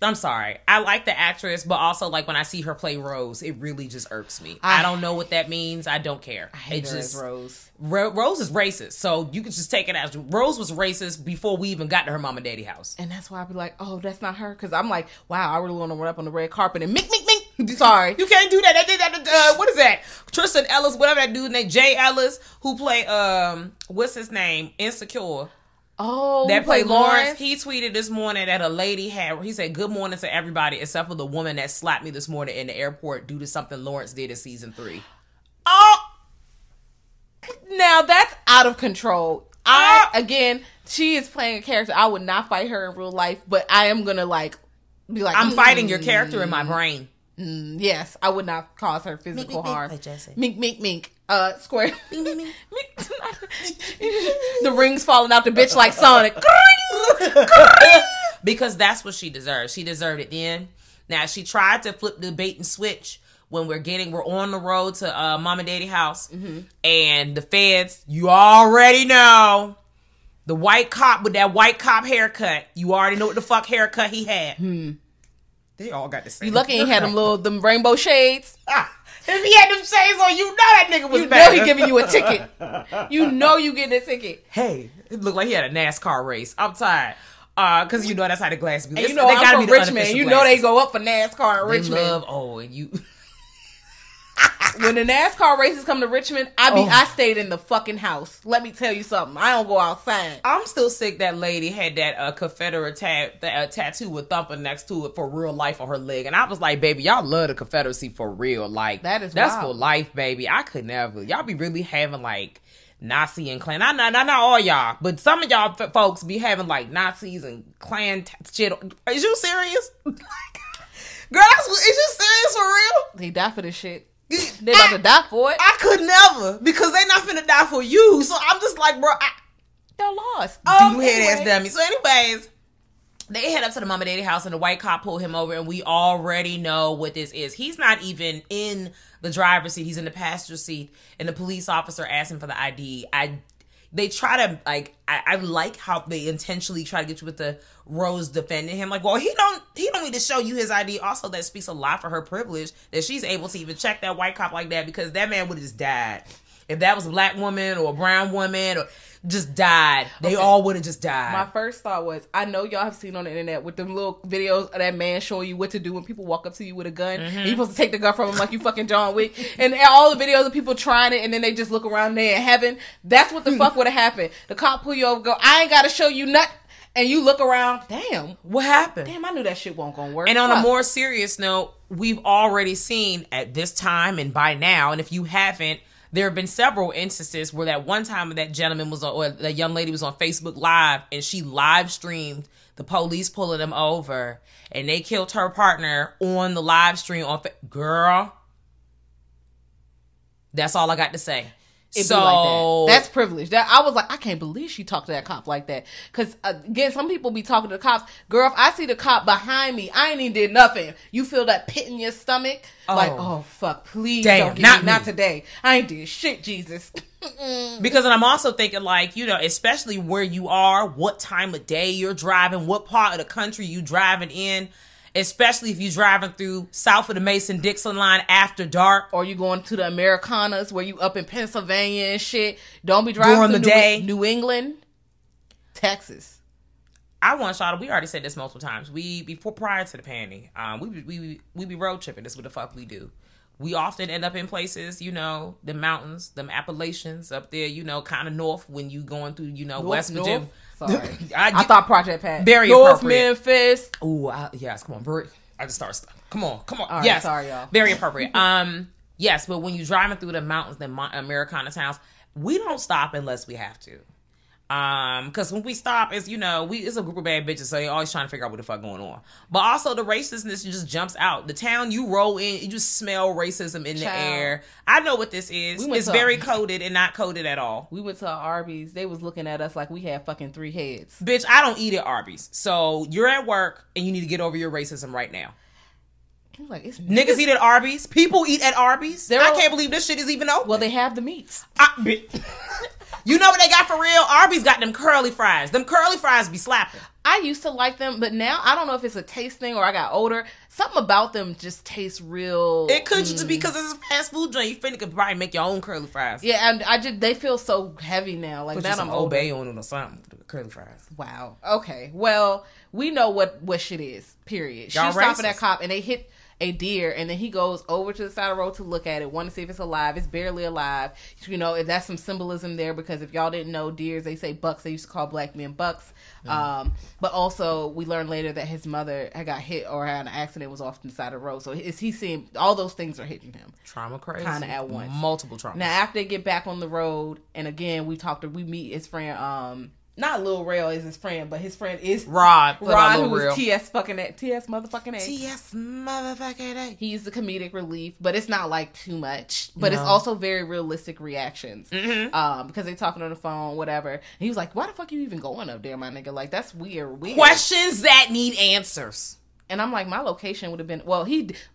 I'm sorry. I like the actress, but also, like, when I see her play Rose, it really just irks me. I don't know what that means. I don't care. I hate her as Rose. Rose is racist, so you can just take it as Rose was racist before we even got to her mom and daddy house. And that's why I'd be like, oh, that's not her. Because I'm like, wow, I really want to run up on the red carpet and mink. Sorry. You can't do that. They did that. What is that? Tristan Ellis, whatever that dude named, Jay Ellis, who played, what's his name? Insecure. Oh, that played Lawrence. He tweeted this morning that a lady he said, good morning to everybody except for the woman that slapped me this morning in the airport due to something Lawrence did in season 3. Oh, now that's out of control. Again, she is playing a character. I would not fight her in real life, but I am gonna be like, I'm fighting your character in my brain. Yes, I would not cause her physical harm. Mink. Square. The rings falling out the bitch like Sonic. Because that's what she deserved. She deserved it then. Now, she tried to flip the bait and switch when we're on the road to Mom and Daddy house. Mm-hmm. And the feds, you already know. The white cop with that white cop haircut. You already know what the fuck haircut he had. Hmm. They all got the same. You lucky he had them rainbow shades. If he had them shades on, you know that nigga was bad. You know he giving you a ticket. You know you getting a ticket. Hey, it looked like he had a NASCAR race. I'm tired. Because you know that's how the glass be. You know they gotta be Richmond. You know they go up for NASCAR in Richmond. When the NASCAR races come to Richmond, I stayed in the fucking house. Let me tell you something. I don't go outside. I'm still sick that lady had that Confederate tattoo with Thumper next to it for real life on her leg. And I was like, baby, y'all love the Confederacy for real. Like, that's wild. For life, baby. I could never. Y'all be really having like Nazi and Klan. Not all y'all, but some of y'all folks be having like Nazis and Klan shit. Is you serious? Girl, is you serious for real? They die for this shit. They about to die for it. I could never, because they not finna die for you. So I'm just like, bro, y'all lost. You head ass dummy. So anyways, they head up to the Mama Daddy house and the white cop pulled him over, and we already know what this is. He's not even in the driver's seat. He's in the passenger seat, and the police officer asked him for the ID. They try to I like how they intentionally try to get you with the Rose defending him. Like, well, he don't need to show you his ID. Also, that speaks a lot for her privilege that she's able to even check that white cop like that, because that man would have just died. If that was a black woman or a brown woman or just died, they all would have just died. My first thought was, I know y'all have seen on the internet with them little videos of that man showing you what to do when people walk up to you with a gun. Mm-hmm. And you're supposed to take the gun from him like you fucking John Wick. And all the videos of people trying it and then they just look around and they're in heaven. That's what the fuck would have happened. The cop pull you over and go, I ain't got to show you nothing. And you look around, damn, what happened? Damn, I knew that shit wasn't gonna work. And on a more serious note, we've already seen at this time and by now, and if you haven't, there have been several instances where that one time that gentleman was on, or that young lady was on Facebook Live, and she live streamed the police pulling them over, and they killed her partner on the live stream. Girl, that's all I got to say. It'd be like that. That's privilege. I was like, I can't believe she talked to that cop like that. Because, again, some people be talking to the cops. Girl, if I see the cop behind me, I ain't even did nothing. You feel that pit in your stomach? Oh. Like, oh, fuck, please don't get me. Not today. I ain't did shit, Jesus. Because I'm also thinking, like, you know, especially where you are, what time of day you're driving, what part of the country you driving in. Especially if you're driving through south of the Mason-Dixon line after dark. Or you're going to the Americanas where you up in Pennsylvania and shit. Don't be driving during the day. New England, Texas. I want y'all to, we already said this multiple times. Prior to the pandemic, we be road tripping. That's what the fuck we do. We often end up in places, you know, the mountains, them Appalachians up there, you know, kind of north when you going through, you know, West Virginia. Sorry. I thought Project Pat. Very North Memphis. Ooh, yes, come on, Brie. I just start stuff. Come on. All right, yes. Sorry, y'all. Very appropriate. Yes, but when you're driving through the mountains, the Americana towns, we don't stop unless we have to. Because when we stop, it's, you know, it's a group of bad bitches, so you're always trying to figure out what the fuck going on. But also the racistness just jumps out. The town you roll in, you just smell racism in the air. I know what this is. It's very coded and not coded at all. We went to Arby's. They was looking at us like we had fucking three heads. Bitch, I don't eat at Arby's. So you're at work and you need to get over your racism right now. Like, it's niggas eat at Arby's. People eat at Arby's. I can't believe this shit is even open. Well, they have the meats. You know what they got for real? Arby's got them curly fries. Them curly fries be slapping. I used to like them, but now I don't know if it's a taste thing or I got older. Something about them just tastes real. It could just be because it's a fast food joint. You could probably make your own curly fries. Yeah, and they feel so heavy now. Like, now I'm older. Obey on them or something. Curly fries. Wow. Okay. Well, we know what shit is. Period. She was stopping that cop, and they hit. a deer, and then he goes over to the side of the road to look at it, want to see if it's alive. It's barely alive. You know, if that's some symbolism there, because if y'all didn't know, deers, they say bucks. They used to call black men bucks. But also we learned later that his mother had got hit or had an accident, was off to the side of the road. So he's seeing all those things are hitting him. Trauma crazy. Kind of at once. Multiple traumas. Now after they get back on the road, and again, we meet his friend, not Lil Rail is his friend, but his friend is Rod, who was T.S. motherfucking A. He's the comedic relief, but it's not like too much. But it's also very realistic reactions. Mm-hmm. Because they talking on the phone, whatever. And he was like, "Why the fuck you even going up there, my nigga? Like, that's weird." Questions that need answers. And I'm like, my location would have been... Well,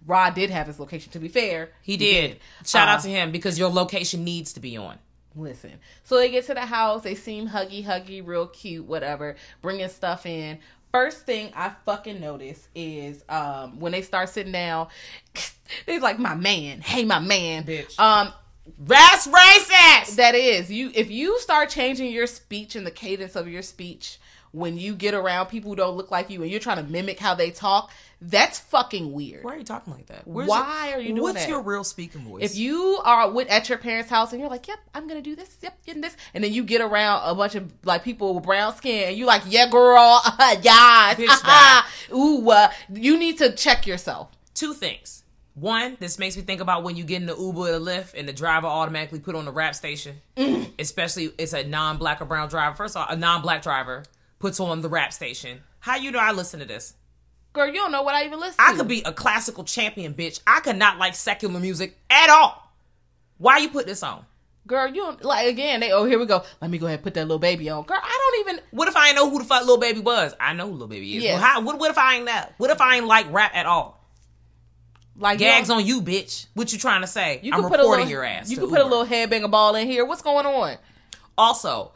Rod did have his location, to be fair. He did. Shout out to him, because your location needs to be on. Listen. So they get to the house. They seem huggy, real cute, whatever. Bringing stuff in. First thing I fucking notice is when they start sitting down, they're like, "My man. Hey, my man." Bitch. That's racist! That is. If you start changing your speech and the cadence of your speech when you get around people who don't look like you and you're trying to mimic how they talk, that's fucking weird. Why are you talking like that? Why are you doing that? What's your real speaking voice? If you are at your parents' house and you're like, "Yep, I'm going to do this. Yep, getting this." And then you get around a bunch of like people with brown skin and you like, "Yeah, girl. Yeah. Ooh, you need to check yourself." Two things. One, this makes me think about when you get in the Uber or the Lyft and the driver automatically put on the rap station. Especially it's a non-black or brown driver. First of all, a non-black driver puts on the rap station. How you know I listen to this? Girl, you don't know what I even listen to. I could be a classical champion, bitch. I could not like secular music at all. Why you put this on? Girl, you don't... Like, again, here we go. Let me go ahead and put that Lil Baby on. Girl, I don't even... What if I ain't know who the fuck Lil Baby was? I know who Lil Baby is. Yes. Well, what if I ain't that? What if I ain't like rap at all? Like gags on you, bitch. What you trying to say? I'm reporting your ass. You can put a little headbanger ball in here. What's going on? Also,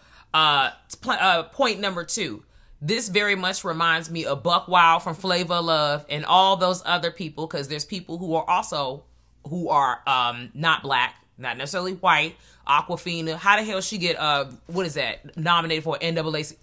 point number two. This very much reminds me of Buck Wild from Flavor of Love and all those other people, because there's people who are not black, not necessarily white. Awkwafina, how the hell she get nominated for NAACP?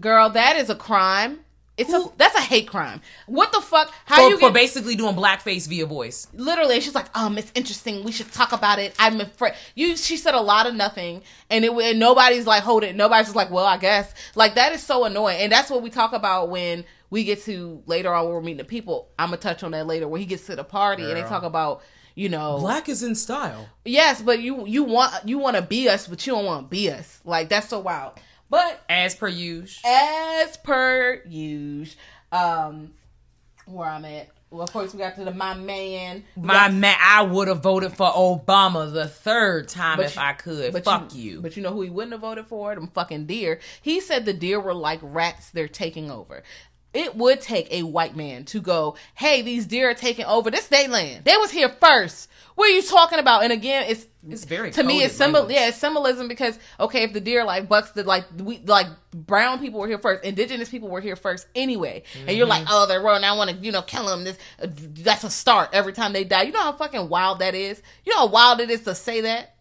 Girl, that is a crime. That's a hate crime. What the fuck? For basically doing blackface via voice. Literally, she's like, "It's interesting. We should talk about it. I'm afraid." She said a lot of nothing, and nobody's like, "Hold it." Nobody's just like, "Well, I guess." Like, that is so annoying, and that's what we talk about when we get to later on when we're meeting the people. I'm gonna touch on that later when he gets to the party. Girl. And they talk about, you know, black is in style. Yes, but you want to be us, but you don't want to be us. Like, that's so wild. But as per usual, where I'm at. Well, of course, we got to my man. I would have voted for Obama the third time if I could. Fuck you. But you know who he wouldn't have voted for? Them fucking deer. He said the deer were like rats. They're taking over. It would take a white man to go, "Hey, these deer are taking over. This they land. They was here first. What are you talking about?" And again, it's very to me. It's symbolism, because okay, if the deer like bucks, that like we like brown people were here first, indigenous people were here first anyway, and you're like, "Oh, they're wrong. I want to kill them." That's a start every time they die. You know how fucking wild that is. You know how wild it is to say that.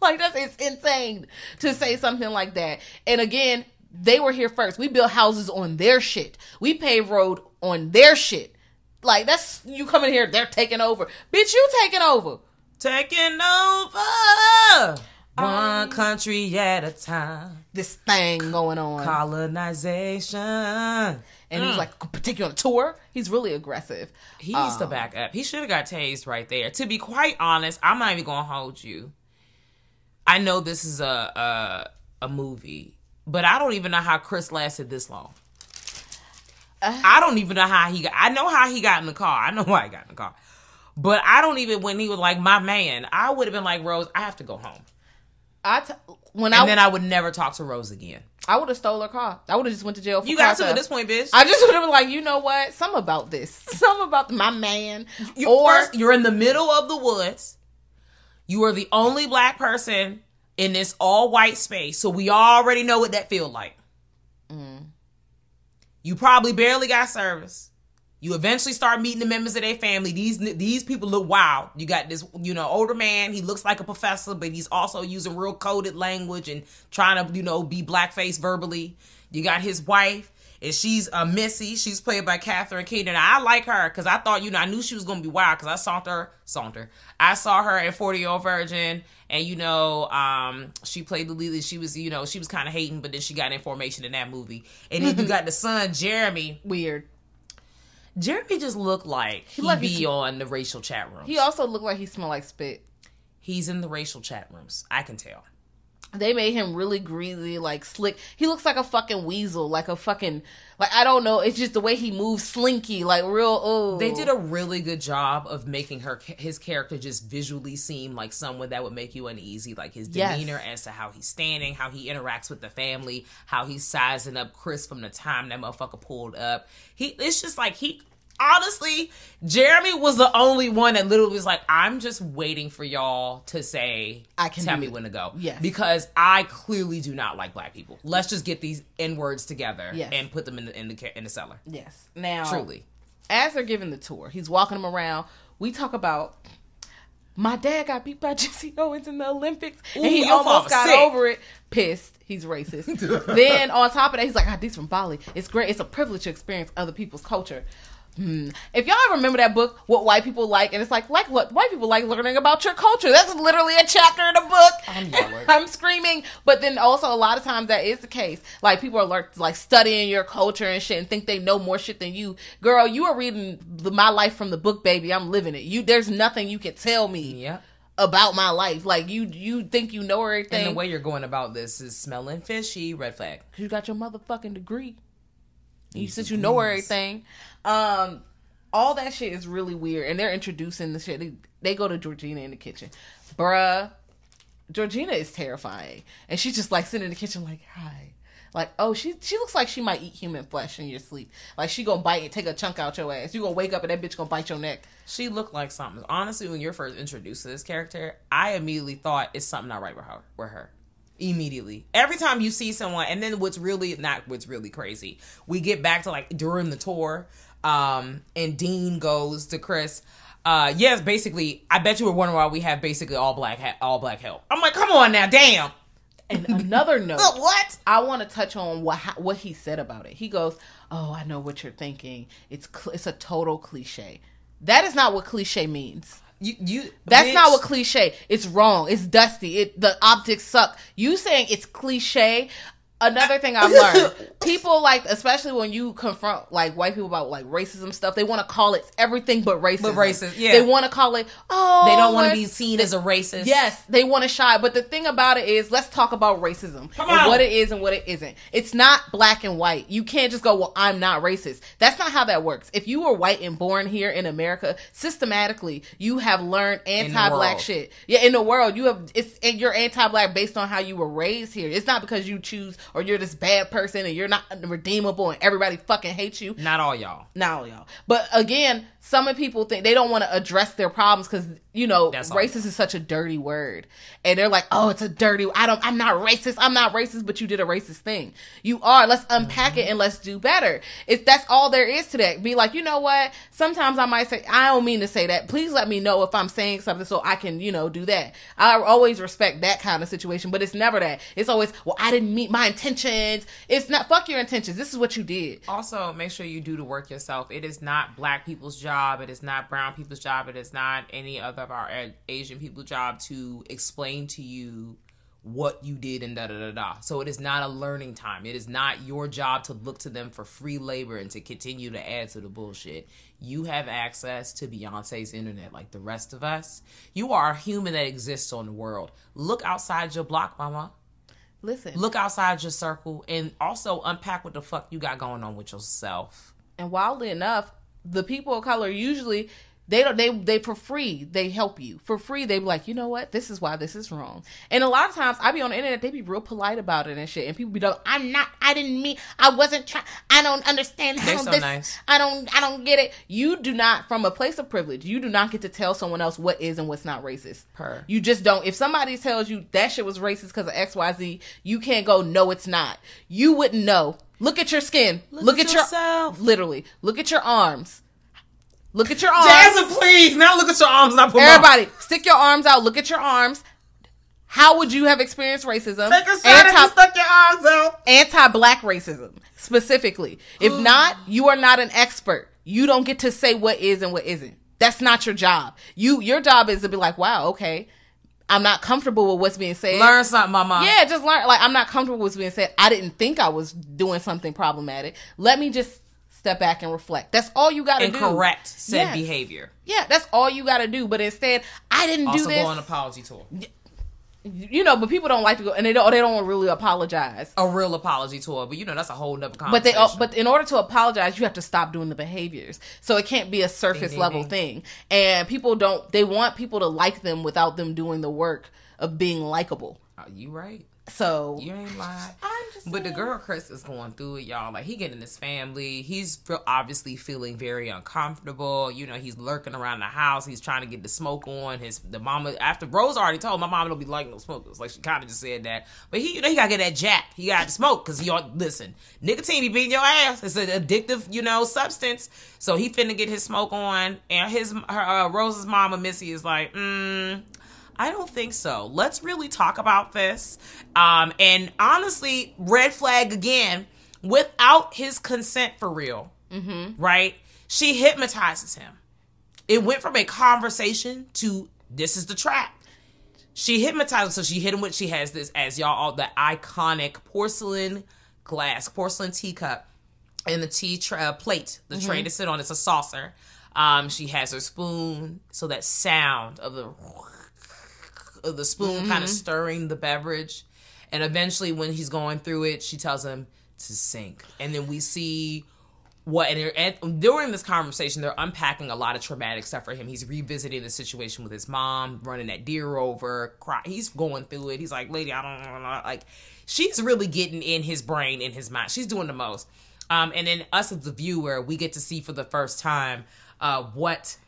Like it's insane to say something like that. And again, they were here first. We built houses on their shit. We paved road on their shit. Like, that's you coming here, they're taking over. Bitch, you taking over. Taking over. One country at a time. This thing going on. Colonization. And he's like, "Take you on a tour." He's really aggressive. He needs to back up. He should have got tased right there. To be quite honest, I'm not even going to hold you. I know this is a movie. But I don't even know how Chris lasted this long. I don't even know how he got... I know how he got in the car. I know why he got in the car. But I don't even... When he was like, "My man," I would have been like, "Rose, I have to go home." Then I would never talk to Rose again. I would have stole her car. I would have just went to jail for you got to at this point, bitch. I just would have been like, "You know what? Something about this. Something about my man." You're in the middle of the woods. You are the only black person in this all-white space, so we already know what that feels like. You probably barely got service. You eventually start meeting the members of their family. These people look wild. You got this, older man. He looks like a professor, but he's also using real coded language and trying to, be blackface verbally. You got his wife. and she's Missy. She's played by Katherine Keenan. I like her because I thought, you know, I knew she was going to be wild because I saw her in 40-Year-Old Virgin, and, you know, she played the lead. She was, you know, she was kind of hating, but then she got information in that movie. And then you got the son, Jeremy. Weird. Jeremy just looked like he'd be on the racial chat rooms. He also looked like he smelled like spit. He's in the racial chat rooms. I can tell. They made him really greasy, like slick. He looks like a fucking weasel, like a fucking, like, I don't know. It's just the way he moves, slinky, like real. Oh, they did a really good job of making his character just visually seem like someone that would make you uneasy, like his demeanor as to how he's standing, how he interacts with the family, how he's sizing up Chris from the time that motherfucker pulled up. It's just like he. Honestly, Jeremy was the only one that literally was like, I'm just waiting for y'all to say, tell me when to go. Yes. Because I clearly do not like black people. Let's just get these N-words together and put them in the cellar. Yes. Now, truly. As they're giving the tour, he's walking them around. We talk about, my dad got beat by Jesse Owens in the Olympics. Ooh, and he almost got over it. Pissed. He's racist. Then on top of that, he's like, I did from Bali. It's great. It's a privilege to experience other people's culture. If y'all remember that book, What White People Like, and it's like what white people like, learning about your culture. That's literally a chapter in a book. I'm screaming. But then also a lot of times that is the case. Like people are like studying your culture and shit and think they know more shit than you. Girl, you are reading my life from the book, baby. I'm living it. There's nothing you can tell me about my life. Like you think you know everything. And the way you're going about this is smelling fishy. Red flag. You got your motherfucking degree. You said you know everything. All that shit is really weird. And they're introducing the shit. They go to Georgina in the kitchen. Bruh. Georgina is terrifying. And she's just like sitting in the kitchen like, hi. Like, oh, she looks like she might eat human flesh in your sleep. Like, she gonna bite and take a chunk out your ass. You gonna wake up and that bitch gonna bite your neck. She looked like something. Honestly, when you're first introduced to this character, I immediately thought it's something not right with her. Immediately, every time you see someone. And then what's really crazy, we get back to like during the tour, and Dean goes to Chris, yes, basically, I bet you were wondering why we have basically all black help. I'm like, come on now, damn. And another note, what I want to touch on what he said about it. He goes, oh, I know what you're thinking, it's a total cliche. That is not what cliche means. That's bitch. Not what cliche. It's wrong. It's dusty. The optics suck. You saying it's cliche. Another thing I've learned, people like, especially when you confront like white people about like racism stuff, they want to call it everything but racism. They want to call it, they don't want to be seen as a racist. Yes, they want to shy. But the thing about it is, let's talk about racism and what it is and what it isn't. It's not black and white. You can't just go, well, I'm not racist. That's not how that works. If you were white and born here in America, systematically you have learned anti-black shit. Yeah, in the world you have. And you're anti-black based on how you were raised here. It's not because you choose. Or you're this bad person and you're not redeemable and everybody fucking hates you. Not all y'all. But again, some people think they don't want to address their problems because, you know, racist is such a dirty word. And they're like, oh, it's a dirty, I'm not racist, but you did a racist thing. You are. Let's unpack it and let's do better. That's all there is to that. Be like, you know what? Sometimes I might say, I don't mean to say that. Please let me know if I'm saying something so I can, you know, do that. I always respect that kind of situation, but it's never that. It's always, well, I didn't meet my intentions. It's not, fuck your intentions. This is what you did. Also, make sure you do the work yourself. It is not black people's job. It is not brown people's job. It is not any other of our Asian people's job to explain to you what you did and da da da da. So it is not a learning time. It is not your job to look to them for free labor and to continue to add to the bullshit. You have access to Beyonce's internet like the rest of us. You are a human that exists on the world. Look outside your block, mama. Listen. Look outside your circle and also unpack what the fuck you got going on with yourself. And wildly enough, the people of color usually, for free, they help you. For free, they be like, you know what? This is why this is wrong. And a lot of times, I be on the internet, they be real polite about it and shit. And people be like, I don't understand how this. Nice. I don't get it. You do not, from a place of privilege, you do not get to tell someone else what is and what's not racist. You just don't. If somebody tells you that shit was racist because of XYZ, you can't go, no, it's not. You wouldn't know. Look at your skin. Look at yourself. Literally. Look at your arms. Look at your arms. Jasmine, please. Now look at your arms. Everybody, stick your arms out. Look at your arms. How would you have experienced racism? Take a shot if you stuck your arms out. Anti-black racism, specifically. If not, you are not an expert. You don't get to say what is and what isn't. That's not your job. Your job is to be like, wow, okay, I'm not comfortable with what's being said. Learn something, mama. Yeah, just learn. Like, I'm not comfortable with what's being said. I didn't think I was doing something problematic. Let me just step back and reflect. That's all you got to do. And correct said behavior. Yeah, that's all you got to do. But instead, I didn't do this. Also go on an apology tour. You know, but people don't like to go, and they don't really apologize. A real apology tour, but you know, that's a whole nother conversation. But in order to apologize, you have to stop doing the behaviors. So it can't be a surface level thing. And people they want people to like them without them doing the work of being likable. Are you right? So you ain't lying. But the girl Chris is going through it, y'all. Like, he getting his family. He's obviously feeling very uncomfortable. You know, he's lurking around the house. He's trying to get the smoke on. The mama, after Rose already told my mama don't be liking no smokers. Like, she kind of just said that. But he, you know, he got to get that jack. He got to smoke because listen, nicotine be beating your ass. It's an addictive, you know, substance. So he finna get his smoke on. And Rose's mama, Missy, is like, I don't think so. Let's really talk about this. And honestly, red flag again, without his consent for real, right? She hypnotizes him. It went from a conversation to this is the trap. She hypnotizes him. So she hit him with, she has this, as y'all all, the iconic porcelain teacup and the tea plate, the tray to sit on. It's a saucer. She has her spoon. So that sound of the spoon kind of stirring the beverage, and eventually when he's going through it, she tells him to sink. And then we see during this conversation, they're unpacking a lot of traumatic stuff for him. He's revisiting the situation with his mom, running that deer over, he's going through it. He's like, lady, I don't know, like, she's really getting in his brain, in his mind. She's doing the most. And then us as the viewer, we get to see for the first time what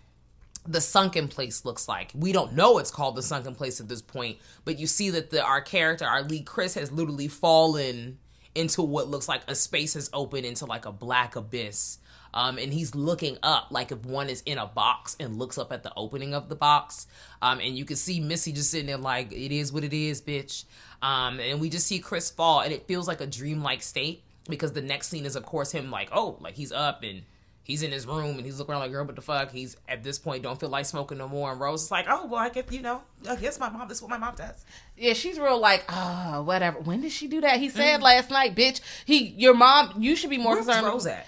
the sunken place looks like. We don't know it's called the sunken place at this point, but you see that our lead Chris has literally fallen into what looks like a space has opened into like a black abyss. And he's looking up, like if one is in a box and looks up at the opening of the box. And you can see Missy just sitting there like, it is what it is, bitch. And we just see Chris fall, and it feels like a dreamlike state, because the next scene is of course him like, oh, like he's up and he's in his room and he's looking around like, girl, what the fuck? He's at this point don't feel like smoking no more. And Rose is like, oh, well, I guess, you know, I guess my mom, this is what my mom does. Yeah, she's real like, oh, whatever. When did she do that? He said last night, bitch, your mom, you should be more concerned. Where's Rose at?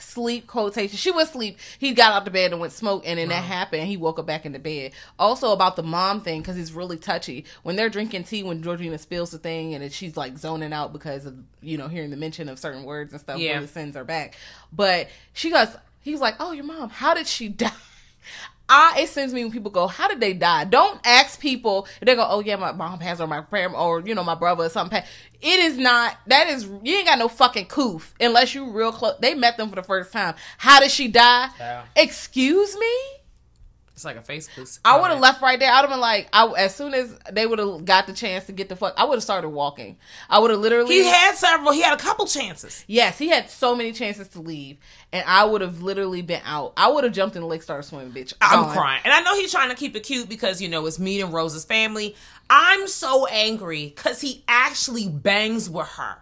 Sleep, quotation. She was asleep. He got out the bed and went smoke, and then that happened. He woke up back in the bed. Also about the mom thing, because it's really touchy. When they're drinking tea, when Georgina spills the thing, and she's like zoning out because of, you know, hearing the mention of certain words and stuff, really sends her back. But she goes, he's like, oh, your mom, how did she die? It sends me when people go, how did they die? Don't ask people. They go, oh yeah, my mom passed, or my parent, or you know, my brother or something. It is not, you ain't got no fucking coof unless you real close. They met them for the first time. How did she die? Yeah. Excuse me? It's like a Facebook. I would have left right there. I would have been like, as soon as they would have got the chance to get the fuck, I would have started walking. I would have literally. He had a couple chances. Yes, he had so many chances to leave. And I would have literally been out. I would have jumped in the lake, started swimming, bitch. I'm crying. And I know he's trying to keep it cute because, you know, it's me and Rose's family. I'm so angry because he actually bangs with her.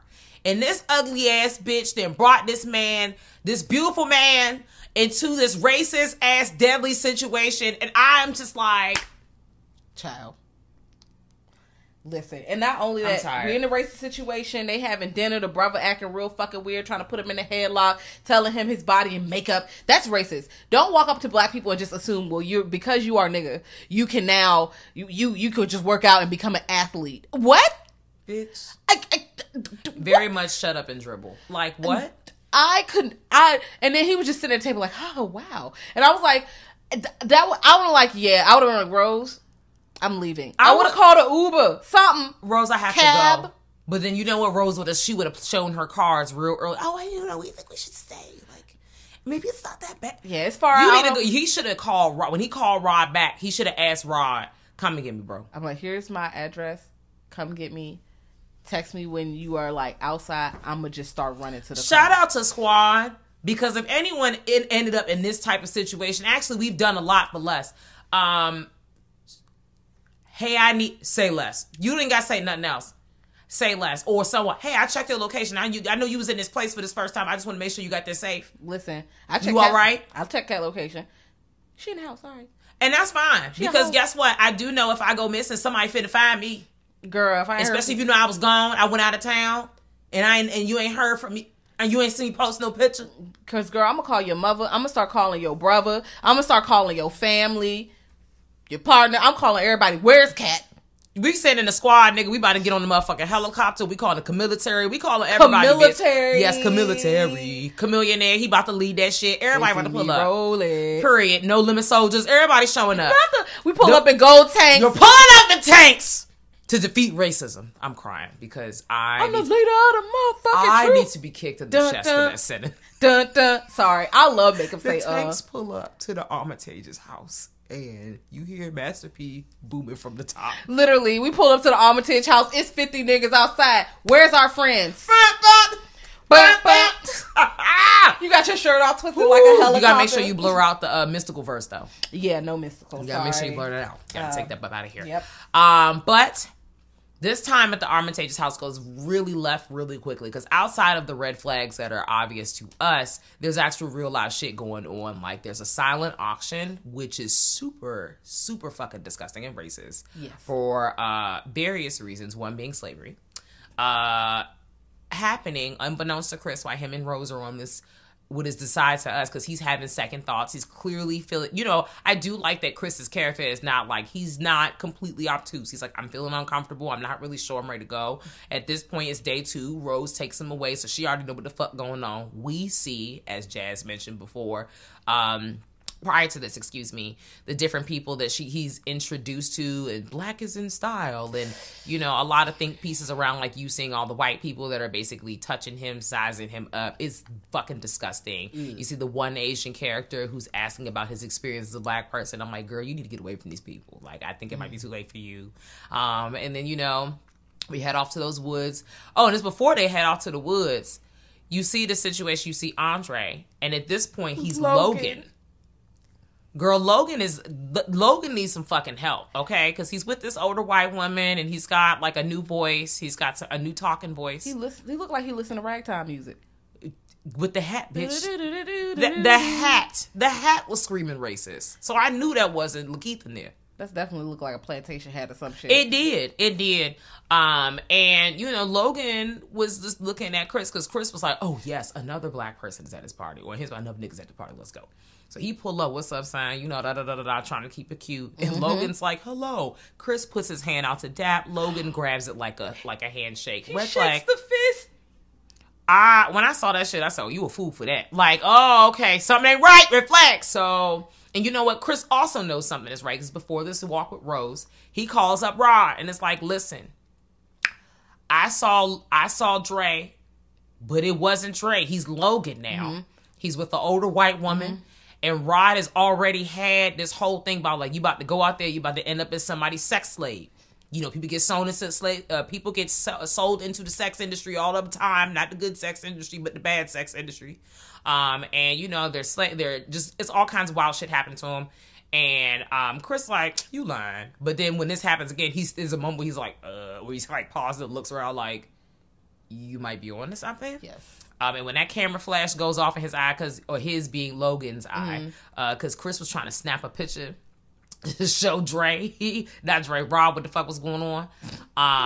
And this ugly ass bitch then brought this man, this beautiful man, into this racist ass deadly situation, and I'm just like, child, listen. And not only that, we're in a racist situation, they having dinner, the brother acting real fucking weird, trying to put him in a headlock, telling him his body and makeup. That's racist. Don't walk up to black people and just assume, well, you're, because you are a nigga, you can now, you could just work out and become an athlete. What? Bitch. Very what? Much shut up and dribble. Like, what? And then he was just sitting at the table like, oh, wow. And I was like, I would have like, yeah, I would have been like, Rose, I'm leaving. I would have called an Uber, something. Rose, I have to go. But then you know what Rose would have, she would have shown her cards real early. Oh, you know, we think we should stay. Like, maybe it's not that bad. Yeah, it's far out. He should have called Rod. When he called Rod back, he should have asked Rod, come and get me, bro. I'm like, here's my address. Come get me. Text me when you are like outside. I'm gonna just start running to the shout out to Squad, because if anyone ended up in this type of situation, actually we've done a lot for less. hey, I need, say less. You didn't got to say nothing else. Say less. Or someone, hey, I checked your location. I know you was in this place for this first time. I just want to make sure you got there safe. Listen, I checked. You all right? I'll check that location. She in the house, sorry. And that's fine. She because guess what? I do know if I go missing, somebody finna find me. Girl, if I especially if you know I was gone, I went out of town, and you ain't heard from me. And you ain't seen me post no picture. Because, girl, I'm going to call your mother. I'm going to start calling your brother. I'm going to start calling your family, your partner. I'm calling everybody. Where's Kat? We sending the squad, nigga. We about to get on the motherfucking helicopter. We call the military. We calling everybody. Military. Yes, military. Chamillionaire. He about to lead that shit. Everybody about to pull up. Rolling. Period. No limit soldiers. Everybody showing up. We pull up in gold tanks. You're pulling up in tanks. To defeat racism. I'm crying because I'm the leader of the motherfucking truth. I need to be kicked in the chest for that sentence. Sorry. I love making say the tanks pull up to the Armitage's house and you hear Master P booming from the top. Literally, we pull up to the Armitage house. It's 50 niggas outside. Where's our friends? You got your shirt all twisted like a helicopter. You gotta make sure you blur out the mystical verse though. Yeah, no mystical. You gotta make sure you blur that out. You gotta take that butt out of here. Yep. But this time at the Armitage's house goes really left really quickly because outside of the red flags that are obvious to us, there's actual real life shit going on. Like there's a silent auction, which is super, super fucking disgusting and racist for various reasons. One being slavery. Happening unbeknownst to Chris while him and Rose are on this, what is decided to us because he's having second thoughts. He's clearly feeling, you know, I do like that Chris's character is not like, he's not completely obtuse. He's like, I'm feeling uncomfortable. I'm not really sure I'm ready to go. At this point, it's day two. Rose takes him away, so she already know what the fuck going on. We see, as Jazz mentioned before, prior to this, the different people that he's introduced to, and black is in style, and you know a lot of think pieces around like you seeing all the white people that are basically touching him, sizing him up. It's fucking disgusting. You see the one Asian character who's asking about his experience as a black person. I'm like, girl, you need to get away from these people. Like, I think it might be too late for you. And then you know we head off to those woods. Oh, and it's before they head off to the woods. You see the situation. You see Andre, and at this point he's Logan. Girl, Logan needs some fucking help, okay? Because he's with this older white woman, and he's got, like, a new voice. He's got a new talking voice. He looked like he listened to ragtime music. With the hat, bitch. The hat. The hat was screaming racist. So I knew that wasn't Lakeith in there. That's definitely looked like a plantation hat or some shit. It did. It did. And, you know, Logan was just looking at Chris, because Chris was like, oh, yes, another black person is at his party. Or here's another niggas at the party. Let's go. So he pull up, what's up, sign, you know, da-da-da-da-da, trying to keep it cute. And Logan's like, hello. Chris puts his hand out to dap. Logan grabs it like a handshake. He shakes the fist. When I saw that shit, I said, oh, you a fool for that. Like, oh, okay, something ain't right, reflect. So, and you know what? Chris also knows something is right, because before this walk with Rose, he calls up Rod, and it's like, listen, I saw Dre, but it wasn't Dre. He's Logan now. He's with the older white woman. And Rod has already had this whole thing about, like, you about to go out there, you about to end up as somebody's sex slave. You know, people get sold into the sex industry all the time. Not the good sex industry, but the bad sex industry. And, you know, they're just, it's all kinds of wild shit happening to them. And Chris, like, you lying. But then when this happens again, there's a moment where he's like, where he's like paused and looks around like, you might be on to something. Yes. And when that camera flash goes off in his eye, or his being Logan's eye, because Chris was trying to snap a picture to show Dre, not Dre, Rob, what the fuck was going on.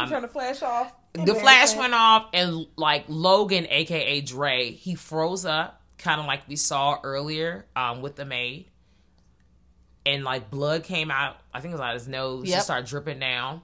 He turned the flash off. The flash went off, and like Logan, a.k.a. Dre, he froze up, kind of like we saw earlier with the maid. And like blood came out, I think it was out of his nose, just started dripping down.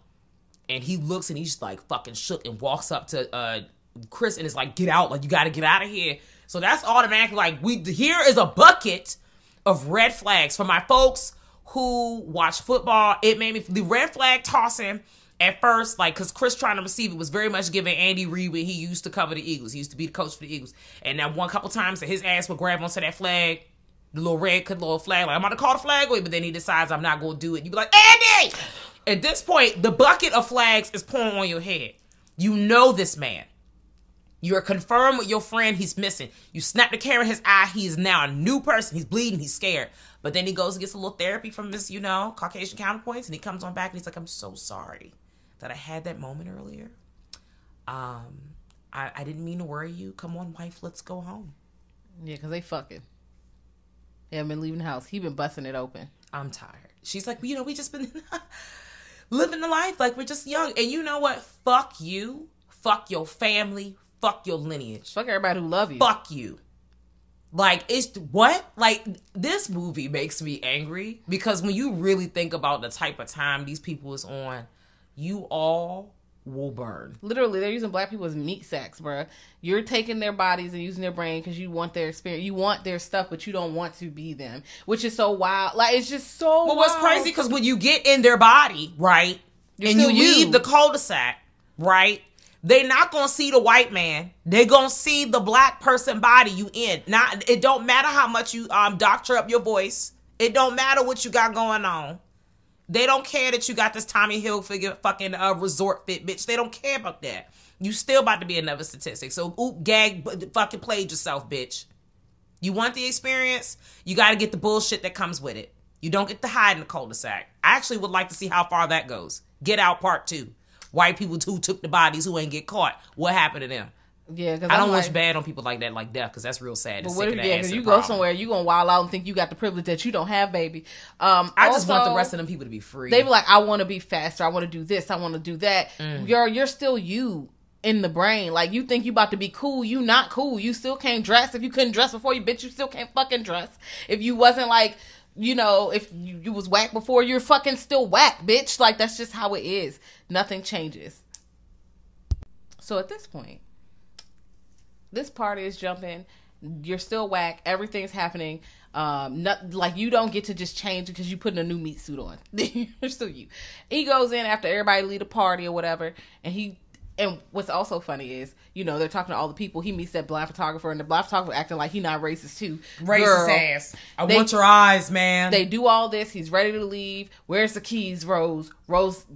And he looks, and he's like fucking shook, and walks up to Chris, and it's like, get out, like, you gotta get out of here. So that's automatically like, here is a bucket of red flags for my folks who watch football. It made me, the red flag tossing at first, like, because Chris trying to receive it was very much giving Andy Reid when he used to cover the Eagles. He used to be the coach for the Eagles, and that one couple times that his ass would grab onto that flag, the little red little flag, like, I'm gonna call the flag away, but then he decides I'm not gonna do it. You be like, Andy! At this point, the bucket of flags is pouring on your head. You know this man. You're confirmed with your friend, he's missing. You snap the camera in his eye, he is now a new person. He's bleeding, he's scared. But then he goes and gets a little therapy from his, Caucasian counterpoints, and he comes on back and he's like, I'm so sorry that I had that moment earlier. I didn't mean to worry you. Come on, wife, let's go home. Yeah, because they fucking. They haven't been leaving the house. He been busting it open. I'm tired. She's like, we just been living the life. Like, we're just young. And you know what? Fuck you. Fuck your family. Fuck your lineage. Fuck everybody who love you. Fuck you. Like, it's what? Like, this movie makes me angry because when you really think about the type of time these people is on, you all will burn. Literally, they're using black people as meat sacks, bruh. You're taking their bodies and using their brain because you want their experience. You want their stuff, but you don't want to be them, which is so wild. Like, it's just so wild. Well, what's crazy because when you get in their body, right, and you leave the cul-de-sac, right, they not going to see the white man. They going to see the black person body you in. Now, it don't matter how much you doctor up your voice. It don't matter what you got going on. They don't care that you got this Tommy Hilfiger fucking resort fit, bitch. They don't care about that. You still about to be another statistic. So, oop, gag, fucking played yourself, bitch. You want the experience? You got to get the bullshit that comes with it. You don't get to hide in the cul-de-sac. I actually would like to see how far that goes. Get Out Part 2. White people who took the bodies who ain't get caught. What happened to them? Yeah, because I don't wish bad on people like that, like death, because that's real sad. But what if you go somewhere, you gonna wild out and think you got the privilege that you don't have, baby. I also just want the rest of them people to be free. They be like, I want to be faster. I want to do this. I want to do that. You're still you in the brain. Like, you think you about to be cool. You not cool. You still can't dress. If you couldn't dress before, you bitch, you still can't fucking dress. If you wasn't like, if you was whack before, you're fucking still whack, bitch. Like, that's just how it is. Nothing changes. So at this point, this party is jumping. You're still whack. Everything's happening. Like, you don't get to just change because you putting a new meat suit on. You're still you. He goes in after everybody leave the party or whatever, and what's also funny is, they're talking to all the people. He meets that black photographer, and the black photographer acting like he not racist, too. Racist girl, ass. I want your eyes, man. They do all this. He's ready to leave. Where's the keys, Rose? Rose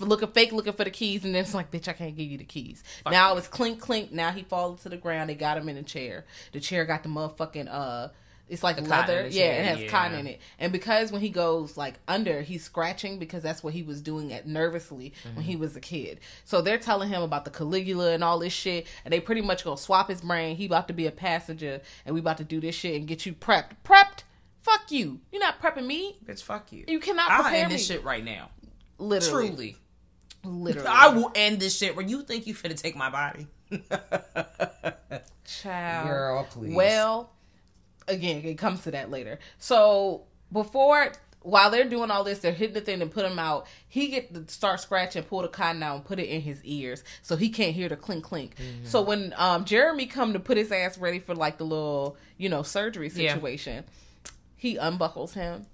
looking for the keys, and then it's like, bitch, I can't give you the keys. Fuck now it was clink, clink. Now he falls to the ground. They got him in a chair. The chair got the motherfucking, it's like a leather. Yeah, it has cotton in it. And because when he goes like under, he's scratching because that's what he was doing nervously when he was a kid. So they're telling him about the Caligula and all this shit. And they pretty much gonna swap his brain. He about to be a passenger and we about to do this shit and get you prepped. Prepped? Fuck you. You're not prepping me. Bitch, fuck you. You cannot prepare me. I'll end this shit right now. Literally. Truly. Literally. I will end this shit where you think you finna take my body. Child. Girl, please. Well, again, it comes to that later. So while they're doing all this, they're hitting the thing and put him out. He get to start scratching, pull the cotton out and put it in his ears so he can't hear the clink clink. Mm-hmm. So when Jeremy come to put his ass ready for like the little, surgery situation, he unbuckles him.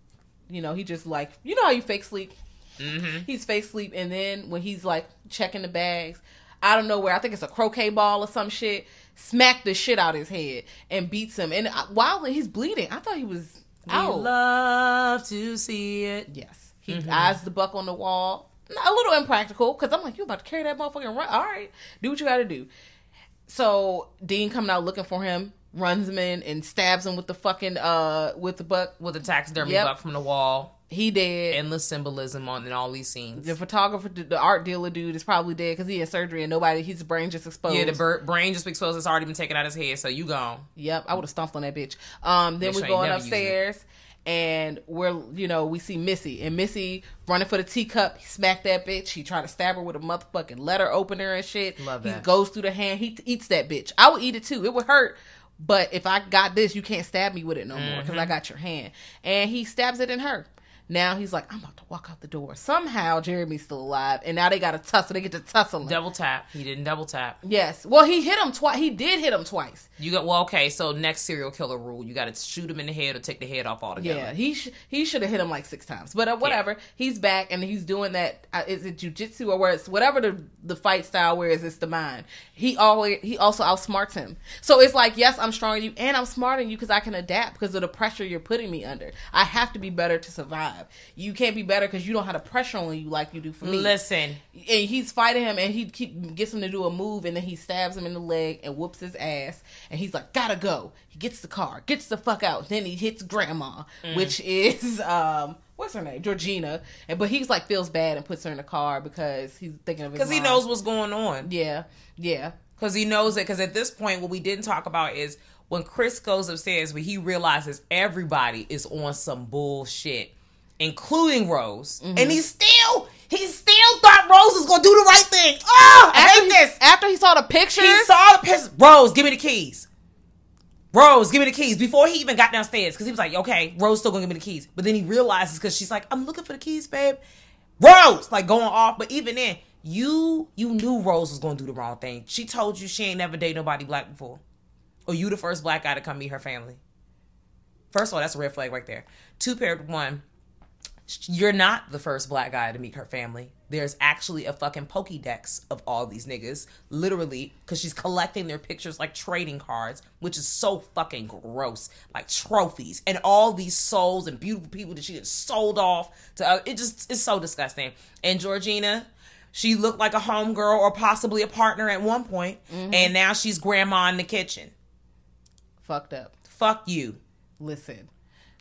He just like, how you fake sleep. Mm-hmm. He's fake sleep. And then when he's like checking the bags, I don't know where, I think it's a croquet ball or some shit, smacked the shit out of his head and beats him. And while he's bleeding, I thought he was out. We love to see it. Yes. He eyes the buck on the wall. A little impractical, because I'm like, you about to carry that motherfucking run. All right. Do what you got to do. So Dean coming out looking for him, runs him in and stabs him with the fucking, with the buck. With the taxidermy buck from the wall. He dead. Endless symbolism in all these scenes. The photographer, the art dealer dude is probably dead because he had surgery and his brain just exposed. Yeah, the brain just exposed. It's already been taken out of his head, so you gone. Yep, I would have stomped on that bitch. Then we're going upstairs and we're, we see Missy. And Missy running for the teacup. He smacked that bitch. He tried to stab her with a motherfucking letter opener and shit. Love that. He goes through the hand. He eats that bitch. I would eat it too. It would hurt. But if I got this, you can't stab me with it no more because I got your hand. And he stabs it in her. Now he's like, I'm about to walk out the door. Somehow Jeremy's still alive, and now they got to tussle. They get to tussle him. Double tap. He didn't double tap. Yes. Well, he hit him twice. He did hit him twice. Okay. So next serial killer rule, you got to shoot him in the head or take the head off altogether. Yeah. He should have hit him like 6 times, but whatever. Yeah. He's back and he's doing that. Is it jujitsu or where it's whatever the fight style where it's the mind. He also outsmarts him. So it's like, yes, I'm stronger than you, and I'm smarter than you because I can adapt because of the pressure you're putting me under. I have to be better to survive. survive. You can't be better because you don't have the pressure on you like you do for me. Listen. And he's fighting him, and he gets him to do a move, and then he stabs him in the leg and whoops his ass. And he's like, gotta go. He gets the car, gets the fuck out. Then he hits grandma, which is, what's her name? Georgina. But he's like, feels bad and puts her in the car because he's thinking of his mom. Because he knows what's going on. Yeah. Yeah. Because he knows it. Because at this point, what we didn't talk about is when Chris goes upstairs, when he realizes everybody is on some bullshit, including Rose, and he still thought Rose was gonna do the right thing. Oh, I hate this. After he saw the pictures, Rose, give me the keys. Rose, give me the keys. Before he even got downstairs, because he was like, okay, Rose still gonna give me the keys. But then he realizes, because she's like, I'm looking for the keys, babe. Rose, like, going off. But even then, you knew Rose was gonna do the wrong thing. She told you she ain't never dated nobody black before. Or you the first black guy to come meet her family. First of all, that's a red flag right there. Two, paired one, you're not the first black guy to meet her family. There's actually a fucking Pokédex of all these niggas, literally, because she's collecting their pictures like trading cards, which is so fucking gross, like trophies, and all these souls and beautiful people that she had sold off to other. It's so disgusting. And Georgina, she looked like a homegirl or possibly a partner at one point, and now she's grandma in the kitchen. Fucked up. Fuck you. Listen.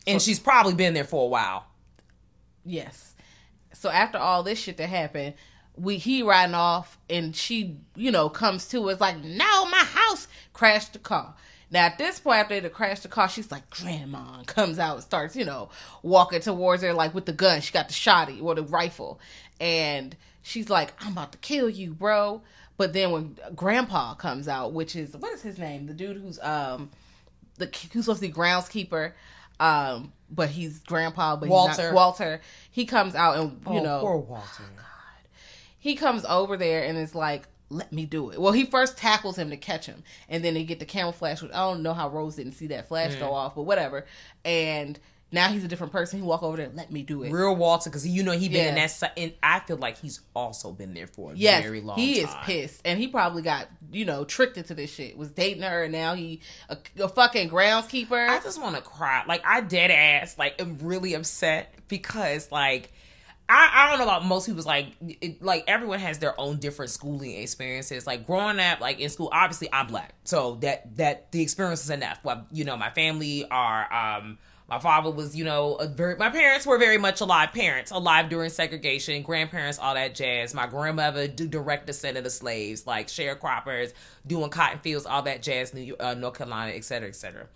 And she's probably been there for a while. Yes. So after all this shit that happened, he riding off, and she, comes to us like, no, my house, crashed the car. Now, at this point, after they crashed the car, she's like, grandma, and comes out and starts, walking towards her, like, with the gun. She got the shotty, or the rifle. And she's like, I'm about to kill you, bro. But then when grandpa comes out, which is, what is his name? The dude who's, who's supposed to be groundskeeper, but he's grandpa, but Walter. He's not Walter. He comes out and, poor Walter. Oh God. He comes over there and is like, let me do it. Well, he first tackles him to catch him, and then they get the camera flash, which I don't know how Rose didn't see that flash go off, but whatever. And now he's a different person. He walk over there and let me do it. Real Walter, because he been in that, and I feel like he's also been there for a very long time. He is pissed, and he probably got tricked into this shit. Was dating her, and now he a fucking groundskeeper. I just want to cry. Like, I dead ass am really upset, because I don't know about most people's everyone has their own different schooling experiences. Like, growing up, in school, obviously I'm black, so that the experience is enough. Well, my family are. My father was, my parents were very much alive parents, alive during segregation, grandparents, all that jazz. My grandmother, direct descendant of slaves, like sharecroppers, doing cotton fields, all that jazz, North Carolina, et cetera, et cetera.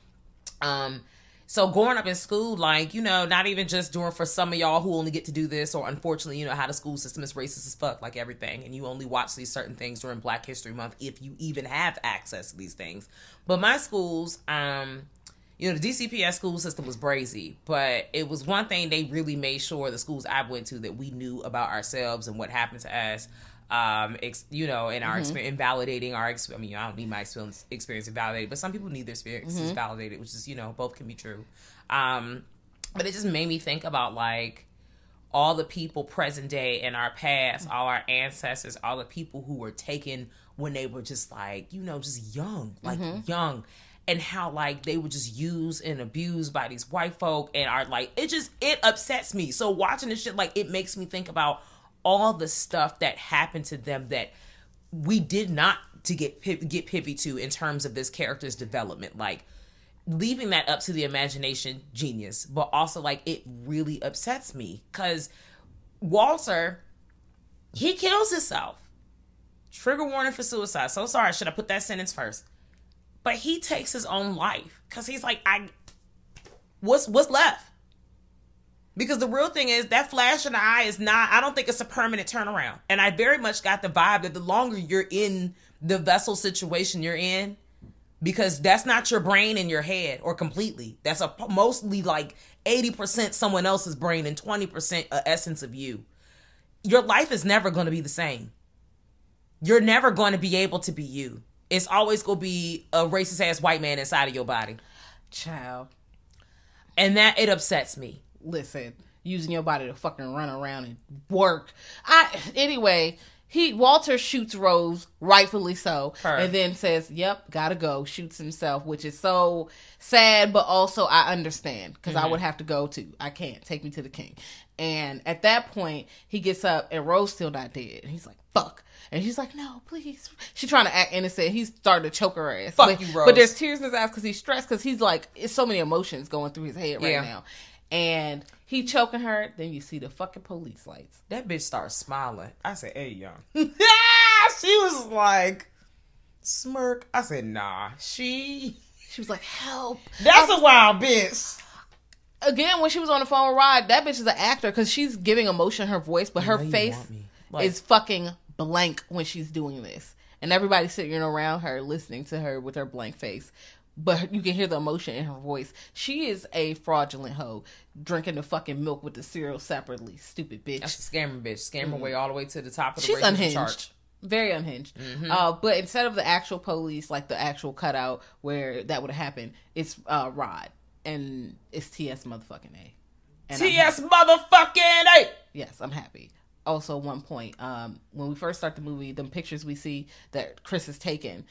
So growing up in school, not even just doing, for some of y'all who only get to do this, or unfortunately, how the school system is racist as fuck, like everything. And you only watch these certain things during Black History Month, if you even have access to these things. But my schools, the DCPS school system was brazy, but it was one thing they really made sure, the schools I went to, that we knew about ourselves and what happened to us, in our experience, invalidating our experience. I mean, I don't need my experience invalidated, but some people need their experiences validated, which is, both can be true. But it just made me think about, all the people present day in our past, all our ancestors, all the people who were taken when they were just, just young, young. And how, they were just used and abused by these white folk, and are, it upsets me. So watching this shit, it makes me think about all the stuff that happened to them that we did not to get privy to in terms of this character's development. Leaving that up to the imagination, genius. But also, it really upsets me. Because Walter, he kills himself. Trigger warning for suicide. So sorry, should I put that sentence first? But he takes his own life, because he's like, what's left? Because the real thing is, that flash in the eye is not, I don't think it's a permanent turnaround. And I very much got the vibe that the longer you're in the vessel situation you're in, because that's not your brain in your head, or completely. That's mostly 80% someone else's brain and 20% an essence of you. Your life is never going to be the same. You're never going to be able to be you. It's always going to be a racist-ass white man inside of your body. Child. And that, it upsets me. Listen, using your body to fucking run around and work. Anyway, Walter shoots Rose, rightfully so, and then says, "Yep, gotta go." Shoots himself, which is so sad, but also I understand because I would have to go too. I can't. Take me to the king. And at that point, he gets up and Rose still not dead. He's like, "Fuck," and she's like, "No, please." She's trying to act innocent. He's starting to choke her ass. Fuck you, Rose. But there's tears in his eyes because he's stressed because he's like, it's so many emotions going through his head right now. And he choking her. Then you see the fucking police lights. That bitch starts smiling. I said, "Hey, y'all." She was like, smirk. I said, "Nah." She was like, "Help." That's a wild bitch. Again, when she was on the phone with Rod, that bitch is an actor because she's giving emotion her voice, but her face is fucking blank when she's doing this. And everybody's sitting around her listening to her with her blank face. But you can hear the emotion in her voice. She is a fraudulent hoe, drinking the fucking milk with the cereal separately. Stupid bitch. That's a scammer bitch. Scammer way all the way to the top of the race unhinged. Chart. Very unhinged. But instead of the actual police, like the actual cutout where that would have happened, it's Rod. And it's TS motherfucking A. And TS motherfucking A! Yes, I'm happy. Also, one point, when we first start the movie, the pictures we see that Chris has taken,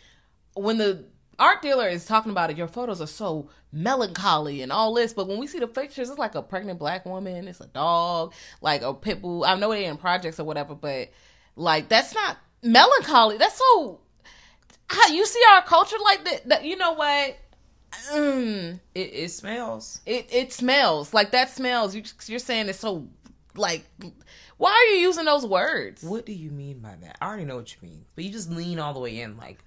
when the art dealer is talking about it, your photos are so melancholy and all this, but when we see the pictures, it's like a pregnant black woman, it's a dog, like a pit bull. I know they're in projects or whatever, but like, that's not melancholy. That's so, how you see our culture like that, you know what? It smells. It smells. Like, that smells. You're saying it's so, like, why are you using those words? What do you mean by that? I already know what you mean, but you just lean all the way in, like,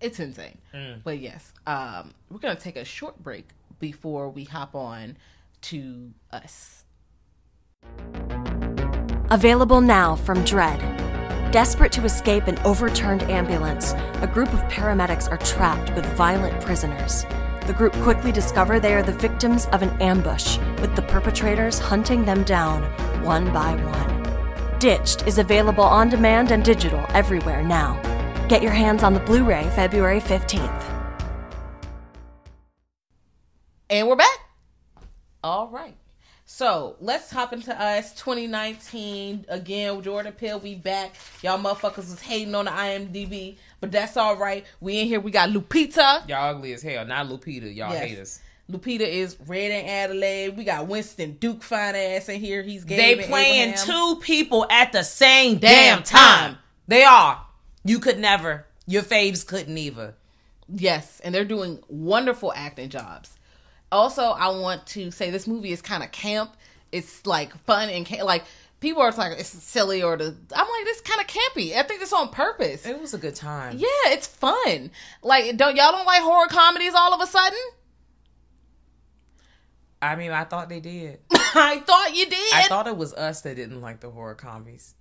it's insane. But yes, we're going to take a short break before we hop on to Us. Available now from Dread. Desperate to escape an overturned ambulance, a group of paramedics are trapped with violent prisoners. The group quickly discover they are the victims of an ambush, with the perpetrators hunting them down one by one. Ditched is available on demand and digital everywhere now. Get your hands on the Blu-ray February 15th. And we're back. All right. So let's hop into Us 2019. Again, Jordan Peele, we back. Y'all motherfuckers was hating on the IMDb, but that's all right. We in here. We got Lupita. Y'all ugly as hell. Not Lupita. Y'all haters. Lupita is red in Adelaide. We got Winston Duke fine ass in here. He's gay. They playing two people at the same damn time. They are. You could never. Your faves couldn't either. Yes, and they're doing wonderful acting jobs. Also, I want to say this movie is kind of camp. It's like fun and like people are like, it's silly or I'm like, this kind of campy. I think it's on purpose. It was a good time. Yeah, it's fun. Like, y'all don't like horror comedies all of a sudden? I mean, I thought they did. I thought you did. I thought it was us that didn't like the horror comedies.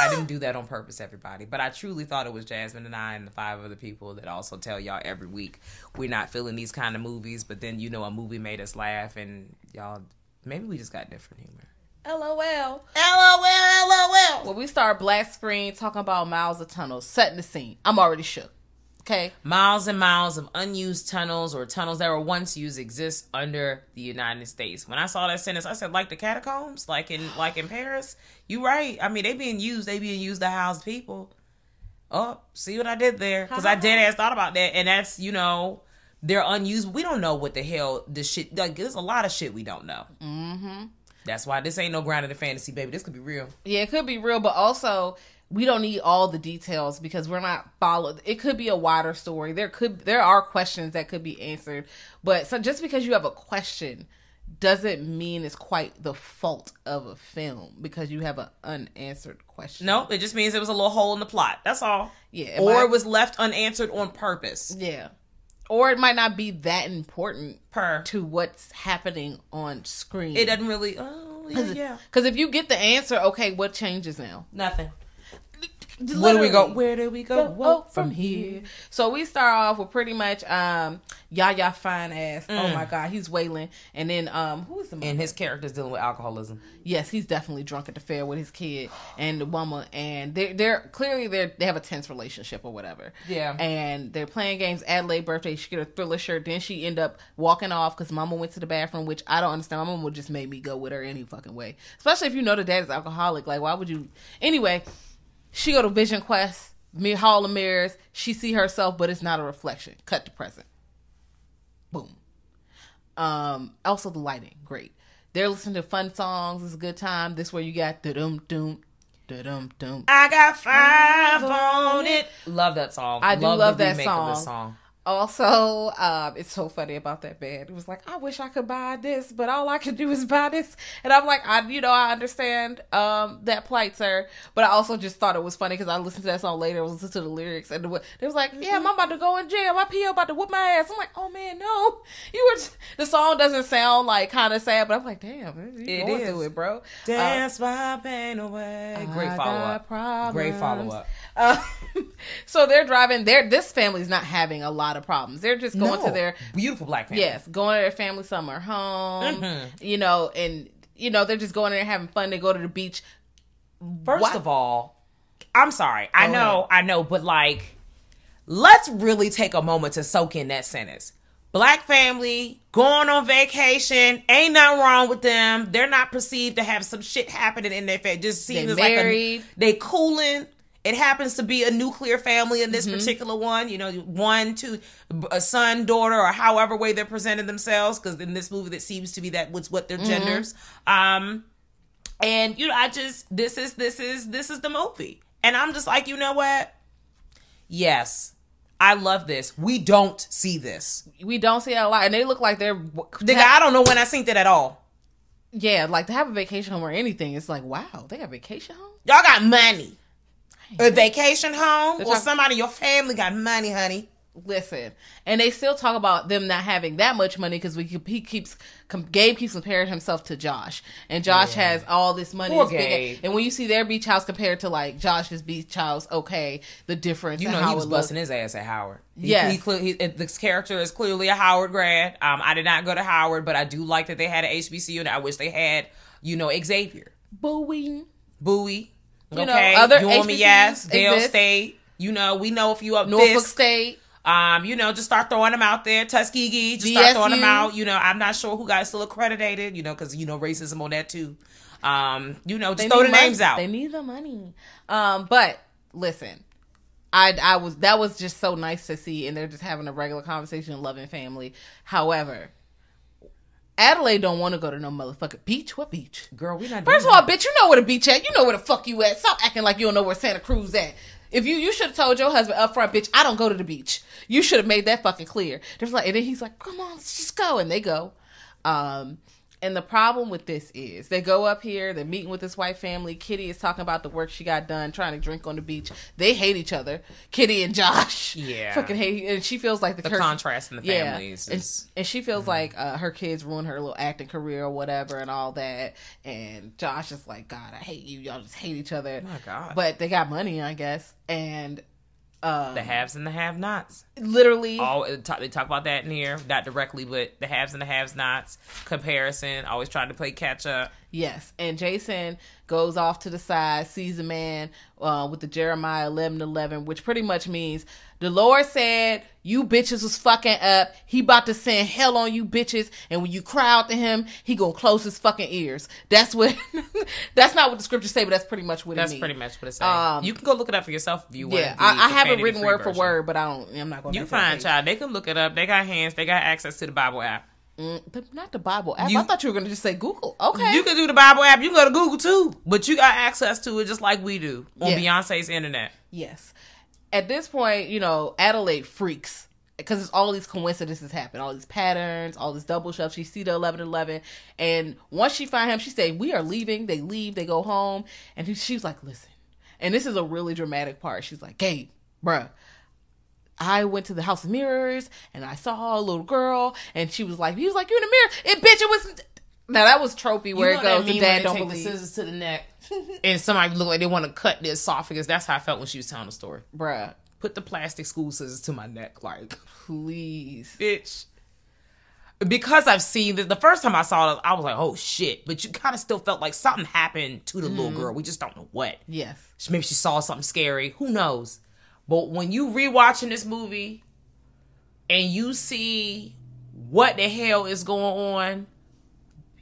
I didn't do that on purpose, everybody. But I truly thought it was Jasmine and I and the five other people that also tell y'all every week we're not feeling these kind of movies. But then, you know, a movie made us laugh and y'all, maybe we just got different humor. LOL. When we start black screen talking about miles of tunnels, setting the scene, I'm already shook. Okay. Miles and miles of unused tunnels or tunnels that were once used exist under the United States. When I saw that sentence, I said, like the catacombs, like in Paris. You right. I mean, they being used to house people. Oh, see what I did there? Because I dead ass thought about that. And that's, you know, they're unused. We don't know what the hell this shit, like, there's a lot of shit we don't know. Mm-hmm. That's why this ain't no grounded in fantasy, baby. This could be real. Yeah, it could be real, but also, we don't need all the details because we're not followed. It could be a wider story. There are questions that could be answered, but so just because you have a question doesn't mean it's quite the fault of a film because you have an unanswered question. No, it just means it was a little hole in the plot. That's all. Yeah. Or it was left unanswered on purpose. Yeah. Or it might not be that important to what's happening on screen. It doesn't really. Oh, yeah. Because if you get the answer, okay, what changes now? Nothing. Where do we go? Well, from here. So we start off with pretty much Yaya fine ass. Oh my god, he's wailing. And then who is the mother? And his character's dealing with alcoholism. Yes, he's definitely drunk at the fair with his kid and the woman. And they have a tense relationship or whatever. Yeah. And they're playing games. Adelaide birthday. She get a Thriller shirt. Then she end up walking off because Mama went to the bathroom, which I don't understand. My mom would just make me go with her any fucking way, especially if you know the dad is alcoholic. Like, why would you? Anyway. She go to Vision Quest, Hall of Mirrors. She see herself, but it's not a reflection. Cut to present. Boom. Also the lighting, great. They're listening to fun songs. It's a good time. This where you got da-dum-dum. I got five on it. Love that song. I do love that song. Also, it's so funny about that band. It was like, I wish I could buy this, but all I could do is buy this. And I'm like, I understand that plight, sir. But I also just thought it was funny because I listened to that song later. I was listening to the lyrics. And they was like, yeah, I'm about to go in jail. My PO about to whoop my ass. I'm like, oh, man, no. The song doesn't sound like kind of sad, but I'm like, damn, you going through it, bro. Dance my pain away. Great follow-up. So they're driving. This family's not having a lot of problems. They're just going to their beautiful black family. Yes, going to their family summer home. Mm-hmm. They're just going there and having fun. They go to the beach. First of all, I'm sorry. I know, but like, let's really take a moment to soak in that sentence. Black family going on vacation, ain't nothing wrong with them. They're not perceived to have some shit happening in their face. Just seems like they cooling. It happens to be a nuclear family in this particular one. You know, one, two, a son, daughter, or however way they're presenting themselves. Because in this movie, that seems to be that was what their genders. And this is the movie, and I'm just like, you know what? Yes, I love this. We don't see this. We don't see that a lot, and they look like they're. Nigga, I don't know when I seen that at all. Yeah, like to have a vacation home or anything, it's like, wow, they got vacation home. Y'all got money. A vacation home or somebody in your family got money, honey. Listen, and they still talk about them not having that much money because Gabe keeps comparing himself to Josh, and Josh has all this money. Poor Gabe. And when you see their beach house compared to like Josh's beach house, the difference. You know, he was busting his ass at Howard. Yeah, this character is clearly a Howard grad. I did not go to Howard, but I do like that they had an HBCU, and I wish they had, Xavier. Bowie. Other HBCUs, Dale State. We know a few up Norfolk State. Just start throwing them out there. Tuskegee, just start throwing them out. I'm not sure who got still accredited. Because racism on that too. Just throw the names out. They need the money. But listen, that was just so nice to see, and they're just having a regular conversation, loving family. However, Adelaide don't want to go to no motherfucking beach. What beach? Girl, we not. First of all, bitch, you know where the beach at. You know where the fuck you at. Stop acting like you don't know where Santa Cruz at. If you should have told your husband up front, bitch, I don't go to the beach. You should have made that fucking clear. And then he's like, come on, let's just go. And they go. And the problem with this is they go up here. They're meeting with this white family. Kitty is talking about the work she got done, trying to drink on the beach. They hate each other. Kitty and Josh. Yeah. Fucking hate. And she feels like the contrast in the families. Yeah. And she feels like her kids ruined her little acting career or whatever and all that. And Josh is like, God, I hate you. Y'all just hate each other. Oh my God. But they got money, I guess. And the haves and the have-nots. Literally. They talk about that in here. Not directly, but the haves and the have-nots. Comparison. Always trying to play catch-up. Yes. And Jason goes off to the side, sees a man with the Jeremiah 11:11, which pretty much means the Lord said, you bitches was fucking up. He about to send hell on you bitches. And when you cry out to him, he gonna close his fucking ears. That's what, that's not what the scriptures say, but that's pretty much what it means. That's pretty much what it says. You can go look it up for yourself if you want. Yeah, I haven't written word for word, but I'm not going to. You fine, child. They can look it up. They got hands. They got access to the Bible app. Not the Bible app. I thought you were going to just say Google. Okay. You can do the Bible app. You can go to Google too. But you got access to it just like we do on Beyonce's internet. Yes. At this point, Adelaide freaks because it's all these coincidences happen. All these patterns, all this double shove. She see the 11:11. And once she find him, she say, we are leaving. They leave. They go home. And she's like, listen. And this is a really dramatic part. She's like, Gabe, bruh. I went to the House of Mirrors and I saw a little girl and he was like, you in the mirror. And bitch, it was, now that was tropey where it goes, the dad don't believe. The scissors to the neck and somebody look like they want to cut their esophagus. That's how I felt when she was telling the story. Bruh. Put the plastic school scissors to my neck. Like, please. Bitch. Because I've seen this, the first time I saw it, I was like, oh shit. But you kind of still felt like something happened to the little girl. We just don't know what. Yes. Maybe she saw something scary. Who knows? But when you rewatching this movie and you see what the hell is going on,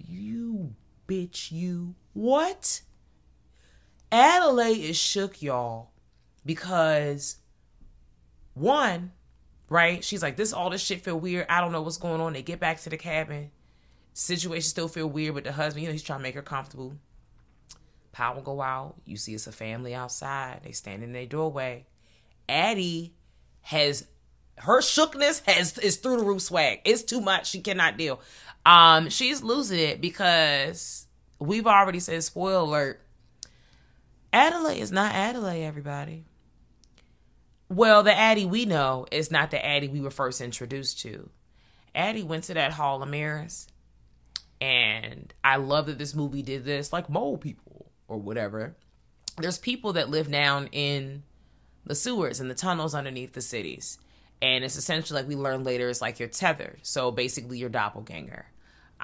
you bitch, you what? Adelaide is shook, y'all, because one, right? She's like, this, all this shit feel weird. I don't know what's going on. They get back to the cabin. Situation still feel weird, but the husband, you know, he's trying to make her comfortable. Power go out. You see it's a family outside. They stand in their doorway. Addie has, her shookness is through the roof swag. It's too much. She cannot deal. She's losing it because we've already said, spoiler alert, Adelaide is not Adelaide, everybody. Well, the Addie we know is not the Addie we were first introduced to. Addie went to that Hall of Mirrors, and I love that this movie did this, like mole people or whatever. There's people that live down in the sewers and the tunnels underneath the cities. And it's essentially, like we learn later, it's like you're tethered. So basically your doppelganger. Or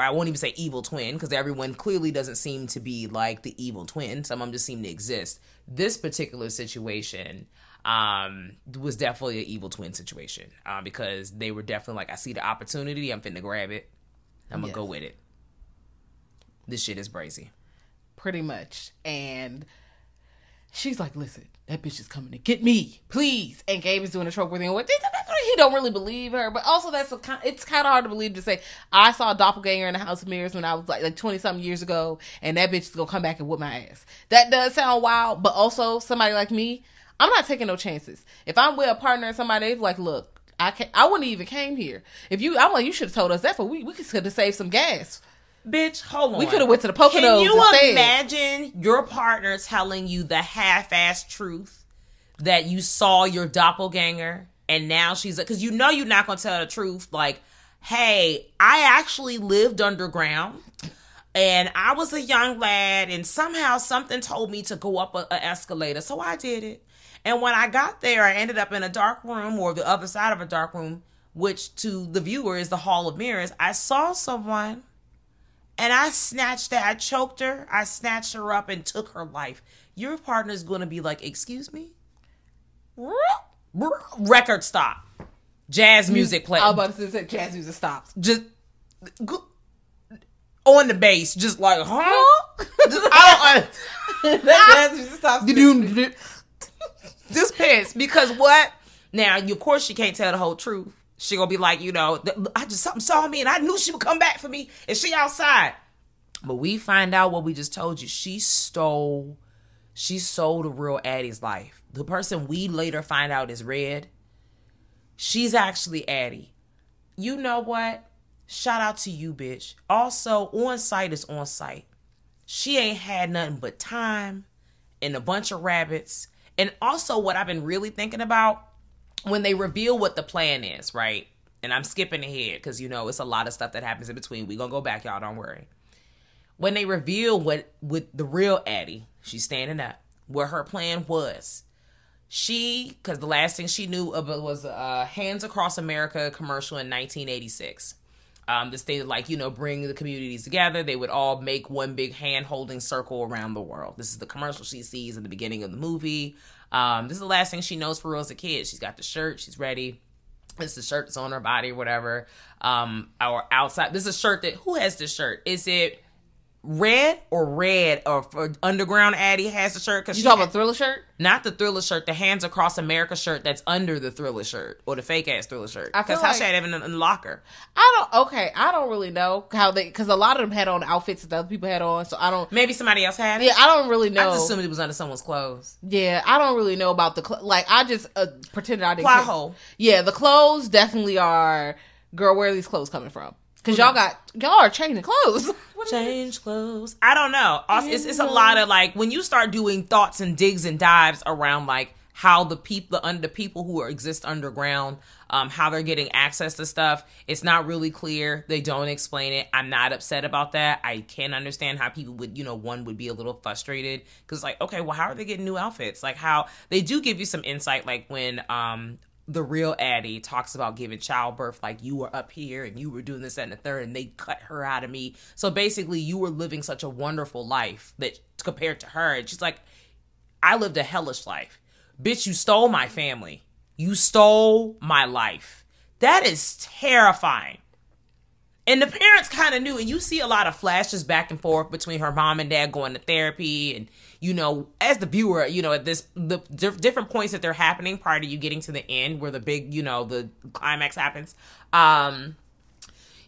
I won't even say evil twin, because everyone clearly doesn't seem to be like the evil twin. Some of them just seem to exist. This particular situation was definitely an evil twin situation because they were definitely like, I see the opportunity. I'm finna grab it. I'm going to go with it. This shit is brazy. Pretty much. And she's like, listen, that bitch is coming to get me, please. And Gabe is doing a trope with him. He don't really believe her, but also it's kind of hard to believe to say, I saw a doppelganger in the House of Mirrors when I was like 20-something years ago, and that bitch is going to come back and whoop my ass. That does sound wild, but also somebody like me, I'm not taking no chances. If I'm with a partner and somebody, they're like, look, I wouldn't even came here. I'm like, you should have told us that, but we could have saved some gas. Bitch, hold on. We could have went to the Poconos. Can you imagine your partner telling you the half-ass truth that you saw your doppelganger, and now she's like, because you know you're not going to tell her the truth. Like, hey, I actually lived underground, and I was a young lad, and somehow something told me to go up an escalator, so I did it. And when I got there, I ended up in a dark room or the other side of a dark room, which to the viewer is the Hall of Mirrors. I saw someone. And I choked her, I snatched her up and took her life. Your partner's going to be like, excuse me? Record stop. Jazz music play. I was about to say jazz music stops. Just on the bass, just like, huh? Just, I don't, that jazz music stops. Just pissed. Because what? Now, of course she can't tell the whole truth. She gonna be like, you know, I just, something saw me and I knew she would come back for me, and she outside. But we find out what we just told you. She sold a real Addie's life. The person we later find out is Red. She's actually Addie. You know what? Shout out to you, bitch. Also, on site is on site. She ain't had nothing but time and a bunch of rabbits. And also what I've been really thinking about, when they reveal what the plan is, right? And I'm skipping ahead because, you know, it's a lot of stuff that happens in between. We're going to go back, y'all. Don't worry. When they reveal what with the real Addie, she's standing up, what her plan was. Because the last thing she knew about was Hands Across America commercial in 1986. This thing, like, you know, bring the communities together. They would all make one big hand-holding circle around the world. This is the commercial she sees in the beginning of the movie. This is the last thing she knows for real as a kid. She's got the shirt. She's ready. It's the shirt that's on her body or whatever. Or outside. This is a shirt that, who has this shirt? Is it Red or Underground Addie has the shirt? Cause you talking about Thriller shirt? Not the Thriller shirt. The Hands Across America shirt that's under the Thriller shirt or the fake ass Thriller shirt. Because how should I have it in the locker? I don't really know how they, because a lot of them had on outfits that other people had on. So I don't. Maybe somebody else had it. Yeah, I don't really know. I just assumed it was under someone's clothes. Yeah, I don't really know about the like. I just pretended I didn't. Plot hole. Yeah, the clothes definitely are. Girl, where are these clothes coming from? Because y'all are changing clothes. Change clothes. I don't know. It's a lot of like, when you start doing thoughts and digs and dives around like how the people who exist underground, how they're getting access to stuff. It's not really clear. They don't explain it. I'm not upset about that. I can understand how people would, you know, one would be a little frustrated because like, okay, well, how are they getting new outfits? Like how they do give you some insight, like when, the real Addie talks about giving childbirth, like you were up here and you were doing this, that, and the third, and they cut her out of me. So basically you were living such a wonderful life that compared to her. And she's like, I lived a hellish life. Bitch, you stole my family. You stole my life. That is terrifying. And the parents kind of knew, and you see a lot of flashes back and forth between her mom and dad going to therapy, and, you know, as the viewer, you know, at this, the different points that they're happening prior to you getting to the end where the big, you know, the climax happens,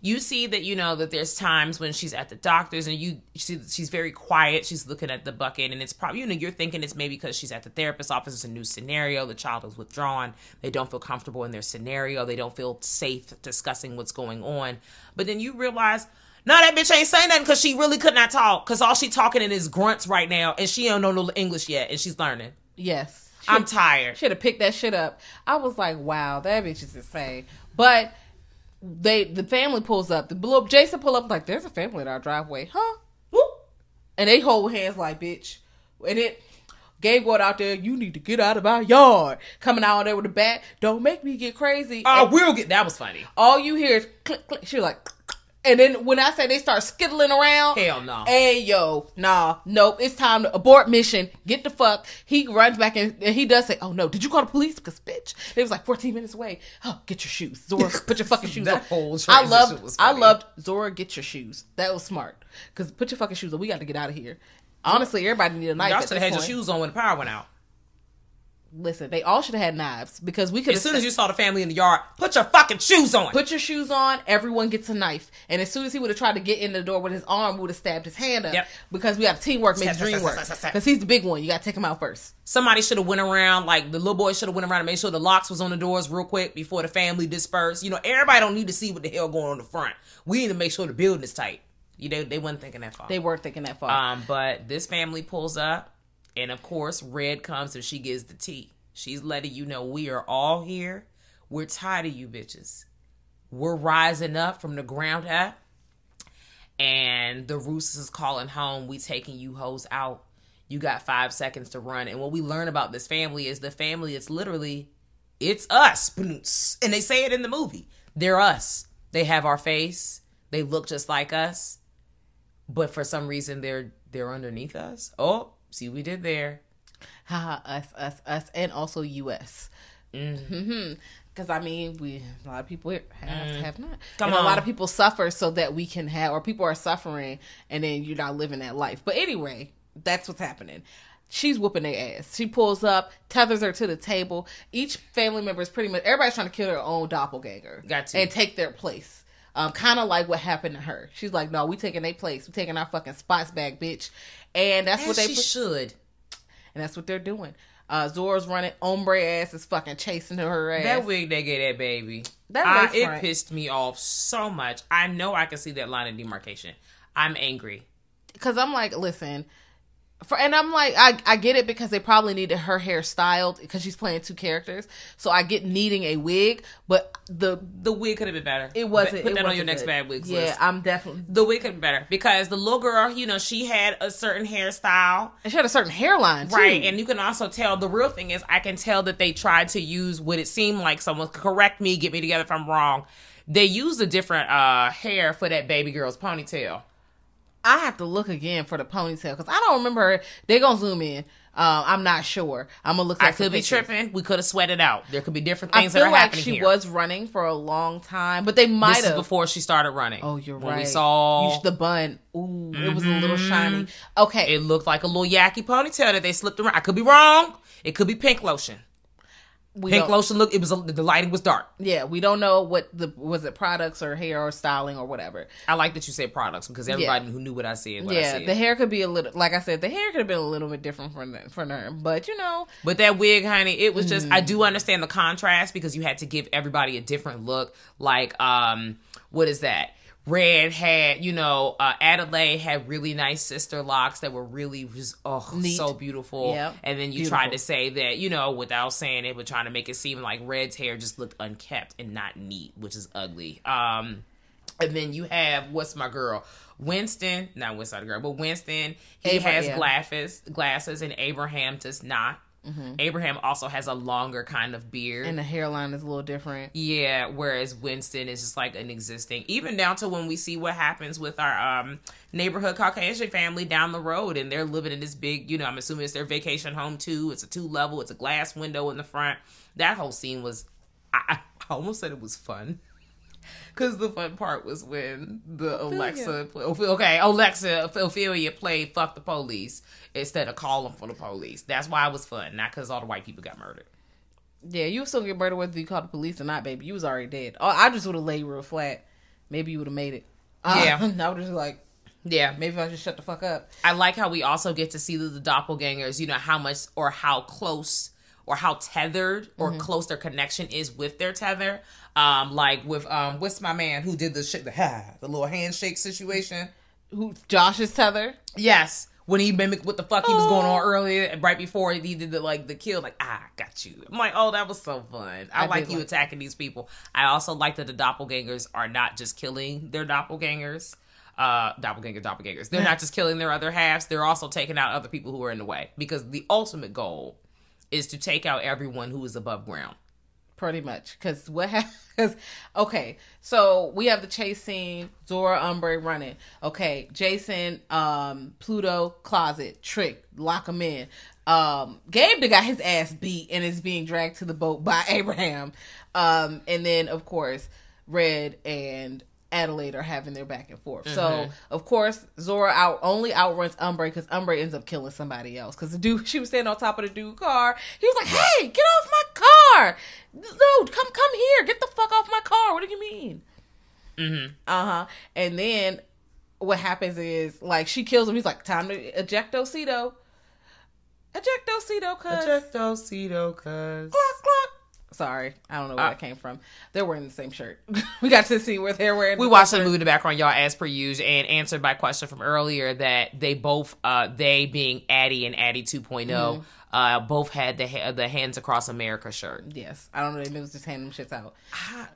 you see that, you know, that there's times when she's at the doctor's and she's very quiet, she's looking at the bucket, and it's probably, you know, you're thinking it's maybe because she's at the therapist's office, it's a new scenario, the child is withdrawn, they don't feel comfortable in their scenario, they don't feel safe discussing what's going on, but then you realize, no, that bitch ain't saying nothing because she really could not talk. Because all she talking in is grunts right now. And she don't know no English yet. And she's learning. Yes. I'm tired. Should have picked that shit up. I was like, wow, that bitch is insane. But the family pulls up. The little Jason pull up like, there's a family in our driveway. Huh? Whoop. And they hold hands like, bitch. And it... Gabe going out there, you need to get out of my yard. Coming out there with a bat. Don't make me get crazy. Oh, we'll get... That was funny. All you hear is click, click. She was like... And then when I say they start skittling around. Hell no. Hey, yo. Nah. Nope. It's time to abort mission. Get the fuck. He runs back and he does say, oh no, did you call the police? Because bitch. It was like 14 minutes away. Oh, get your shoes. Zora, put your fucking shoes on. Whole I loved Zora, get your shoes. That was smart. Because put your fucking shoes on. We got to get out of here. Honestly, everybody needed a knife. Y'all should have had your shoes on when the power went out. Listen, they all should have had knives because we could. As soon as you saw the family in the yard, put your fucking shoes on. Put your shoes on. Everyone gets a knife, and as soon as he would have tried to get in the door with his arm, we would have stabbed his hand up. Yep. Because we have teamwork makes dream work. Because he's the big one, you gotta take him out first. Somebody should have went around, like the little boy should have went around and made sure the locks was on the doors real quick before the family dispersed. You know, everybody don't need to see what the hell going on the front. We need to make sure the building is tight. You know, they weren't thinking that far. They weren't thinking that far. But this family pulls up. And, of course, Red comes and she gives the tea. She's letting you know we are all here. We're tired of you bitches. We're rising up from the ground up. And the Roosters is calling home. We taking you hoes out. You got 5 seconds to run. And what we learn about this family is the family is literally, it's us. And they say it in the movie. They're us. They have our face. They look just like us. But for some reason, they're underneath us. Oh. See what we did there. Haha, us, and also US. Mm-hmm. Because, I mean, a lot of people have not. Come on. A lot of people suffer so that we can have, or people are suffering, and then you're not living that life. But anyway, that's what's happening. She's whooping their ass. She pulls up, tethers her to the table. Each family member is pretty much, everybody's trying to kill their own doppelganger. Got to. And take their place. Kind of like what happened to her. She's like, no, we taking their place. We taking our fucking spots back, bitch. And that's what they should. And that's what they're doing. Zora's running. Ombre ass is fucking chasing her ass. That wig they gave that baby. It pissed me off so much. I know I can see that line of demarcation. I'm angry. Because I'm like, listen. And I'm like, I get it because they probably needed her hair styled because she's playing two characters. So I get needing a wig, but the wig could have been better. It wasn't. Put that on your next bad wigs list. Yeah, I'm definitely. The wig could be better because the little girl, you know, she had a certain hairstyle. And she had a certain hairline, too. Right, and you can also tell, the real thing is I can tell that they tried to use what it seemed like someone, correct me, get me together if I'm wrong. They used a different hair for that baby girl's ponytail. I have to look again for the ponytail because I don't remember her. They're going to zoom in. I'm not sure. I'm going to look at some pictures. I could be tripping. We could have sweated out. There could be different things that are happening here. I feel like she was running for a long time, but they might have. This is before she started running. Oh, you're right. When we saw... The bun. Ooh, It was a little shiny. Okay. It looked like a little yucky ponytail that they slipped around. I could be wrong. It could be pink lotion. The lighting was dark. Yeah, we don't know what was it products or hair or styling or whatever. I like that you said products because everybody who knew what I said. The hair could be a little, like I said, the hair could have been a little bit different from her, but you know. But that wig, honey, it was just. I do understand the contrast because you had to give everybody a different look. Like, what is that? Red had, you know, Adelaide had really nice sister locks that were really just, neat. So beautiful. Yep. And then tried to say that, you know, without saying it, but trying to make it seem like Red's hair just looked unkept and not neat, which is ugly. And then you have, what's my girl? Winston, not Winston, the girl, but Winston, he has glasses and Abraham does not. Mm-hmm. Abraham also has a longer kind of beard. And the hairline is a little different. Yeah, whereas Winston is just like an existing. Even down to when we see what happens with our neighborhood Caucasian family down the road. And they're living in this big, you know, I'm assuming it's their vacation home too. It's a 2-level. It's a glass window in the front. That whole scene was, I almost said it was fun. Because the fun part was when the Ophelia played Fuck the Police instead of Calling for the Police. That's why it was fun, not because all the white people got murdered. Yeah, you would still get murdered whether you called the police or not, baby. You was already dead. Oh, I just would have laid real flat. Maybe you would have made it. Yeah. I would have just like... Yeah, maybe I just shut the fuck up. I like how we also get to see the doppelgangers, you know, how much or how close or how tethered or close their connection is with their tether. Like with, what's my man who did the shit, the little handshake situation? Who, Josh's tether? Yes. When he mimicked what the fuck he was going on earlier and right before he did the kill, I got you. I'm like, oh, that was so fun. I like you attacking these people. I also like that the doppelgangers are not just killing their doppelgangers. Doppelgangers. They're not just killing their other halves. They're also taking out other people who are in the way. Because the ultimate goal is to take out everyone who is above ground. Pretty much. Because what happens... Okay. So, we have the chase scene. Zora, Umbre running. Okay. Jason, Pluto, closet. Trick. Lock him in. Gabe got his ass beat and is being dragged to the boat by Abraham. And then, of course, Red and... Adelaide are having their back and forth. Mm-hmm. So, of course, Zora outruns Umbre because Umbre ends up killing somebody else. Because the dude, she was standing on top of the dude's car. He was like, hey, get off my car. No, come here. Get the fuck off my car. What do you mean? Mm-hmm. Uh-huh. And then what happens is, she kills him. He's like, time to eject Osito. Eject Osito, cuz. Eject Osito, cuz. Glock, glock. Sorry, I don't know where that came from. They're wearing the same shirt. We got to see where they're wearing. We watched the movie in the background, y'all, as per usual, and answered my question from earlier that they both, they being Addie and Addie 2.0, both had the Hands Across America shirt. Yes, I don't know. They was just handing them shits out.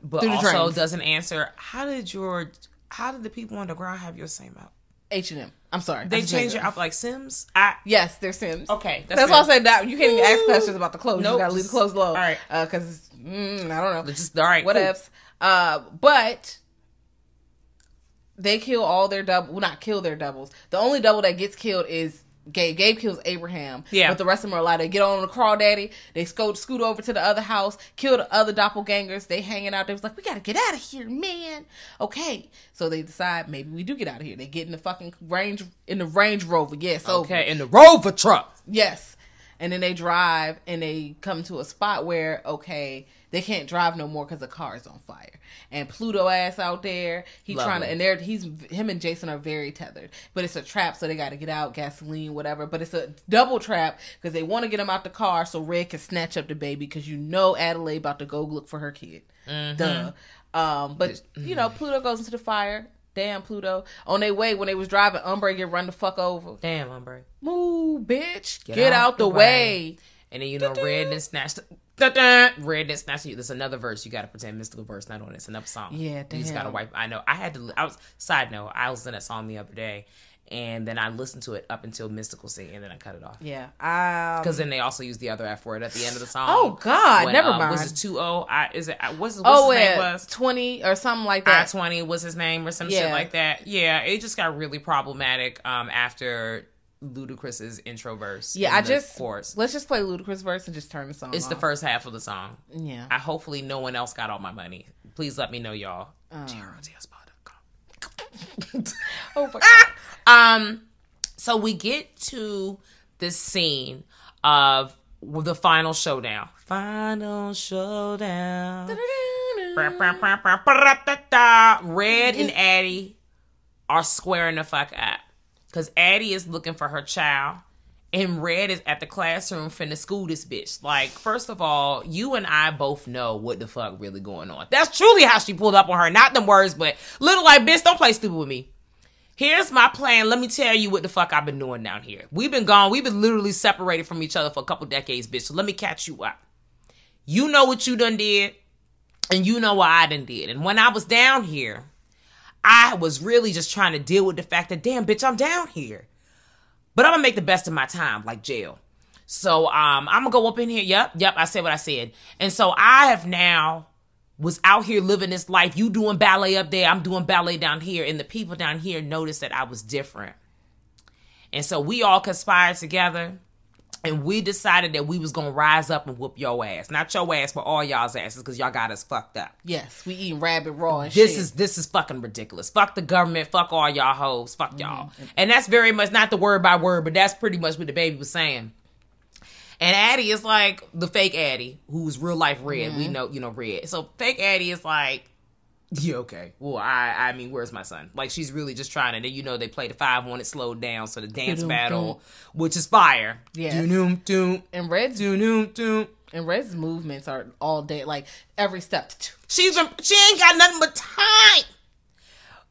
But also drains. Doesn't answer. How did the people on the ground have your same outfit? H&M. I'm sorry. They change it up like Sims? Yes, they're Sims. Okay. That's why I said that. You can't even ask questions about the clothes. Nope. You gotta leave the clothes alone. All right. Because, I don't know. It's just, all right. What else? Cool. But they kill all their doubles. Well, not kill their doubles. The only double that gets killed is Gabe. Gabe kills Abraham. Yeah. But the rest of them are alive. They get on the crawdaddy. They scoot over to the other house. Kill the other doppelgangers. They hanging out. They was like, we gotta get out of here, man. Okay. So they decide maybe we do get out of here. They get in the fucking Range Rover. Yes. Okay. Over. In the Rover truck. Yes. And then they drive and they come to a spot where, okay, they can't drive no more because the car is on fire. And Pluto ass out there, him and Jason are very tethered. But it's a trap, so they got to get out, gasoline, whatever. But it's a double trap because they want to get him out the car so Red can snatch up the baby because you know Adelaide about to go look for her kid. Mm-hmm. Duh. Pluto goes into the fire. Damn, Pluto. On their way, when they was driving, Umbre get run the fuck over. Damn, Umbre. Move, bitch. Get out the way. And then, Red and snatched... Red and snatched you. There's another verse. You got to pretend mystical verse not on it. It's another song. Yeah, damn. You just got to wipe... I know. Side note, I was in that song the other day, and then I listened to it up until mystical scene, and then I cut it off. Yeah. Because then they also used the other F word at the end of the song. Oh, God. Never mind. Was it 2-0? What's his name was? 20 or something like that. I-20 was his name or some shit like that. Yeah. It just got really problematic after... Ludacris's intro verse. Yeah, let's just play Ludacris verse and just turn the song off. It's the first half of the song. Yeah. Hopefully no one else got all my money. Please let me know, y'all. Oh my God. So we get to this scene of the final showdown. Final showdown. Red and Addie are squaring the fuck up. Because Addie is looking for her child, and Red is at the classroom finna school this bitch. Like, first of all, you and I both know what the fuck really going on. That's truly how she pulled up on her. Not them words, but little like, bitch, don't play stupid with me. Here's my plan. Let me tell you what the fuck I've been doing down here. We've been gone. We've been literally separated from each other for a couple decades, bitch. So let me catch you up. You know what you done did, and you know what I done did. And when I was down here, I was really just trying to deal with the fact that, damn, bitch, I'm down here. But I'm going to make the best of my time, like jail. So I'm going to go up in here. Yep, I said what I said. And so I have now was out here living this life. You doing ballet up there. I'm doing ballet down here. And the people down here noticed that I was different. And so we all conspired together. And we decided that we was going to rise up and whoop your ass. Not your ass, but all y'all's asses, because y'all got us fucked up. Yes, we eating rabbit raw and this shit. This is fucking ridiculous. Fuck the government. Fuck all y'all hoes. Fuck y'all. Mm-hmm. And that's very much, not the word by word, but that's pretty much what the baby was saying. And Addie is like, the fake Addie, who's real life Red. Mm-hmm. We know, you know, Red. So fake Addie is like, yeah, okay. Well, I mean, where's my son? Like, she's really just trying to, you know, they played the 5 on it, slowed down, so the dance battle, which is fire. Yeah. And Red's movements are all day, like every step. She ain't got nothing but time.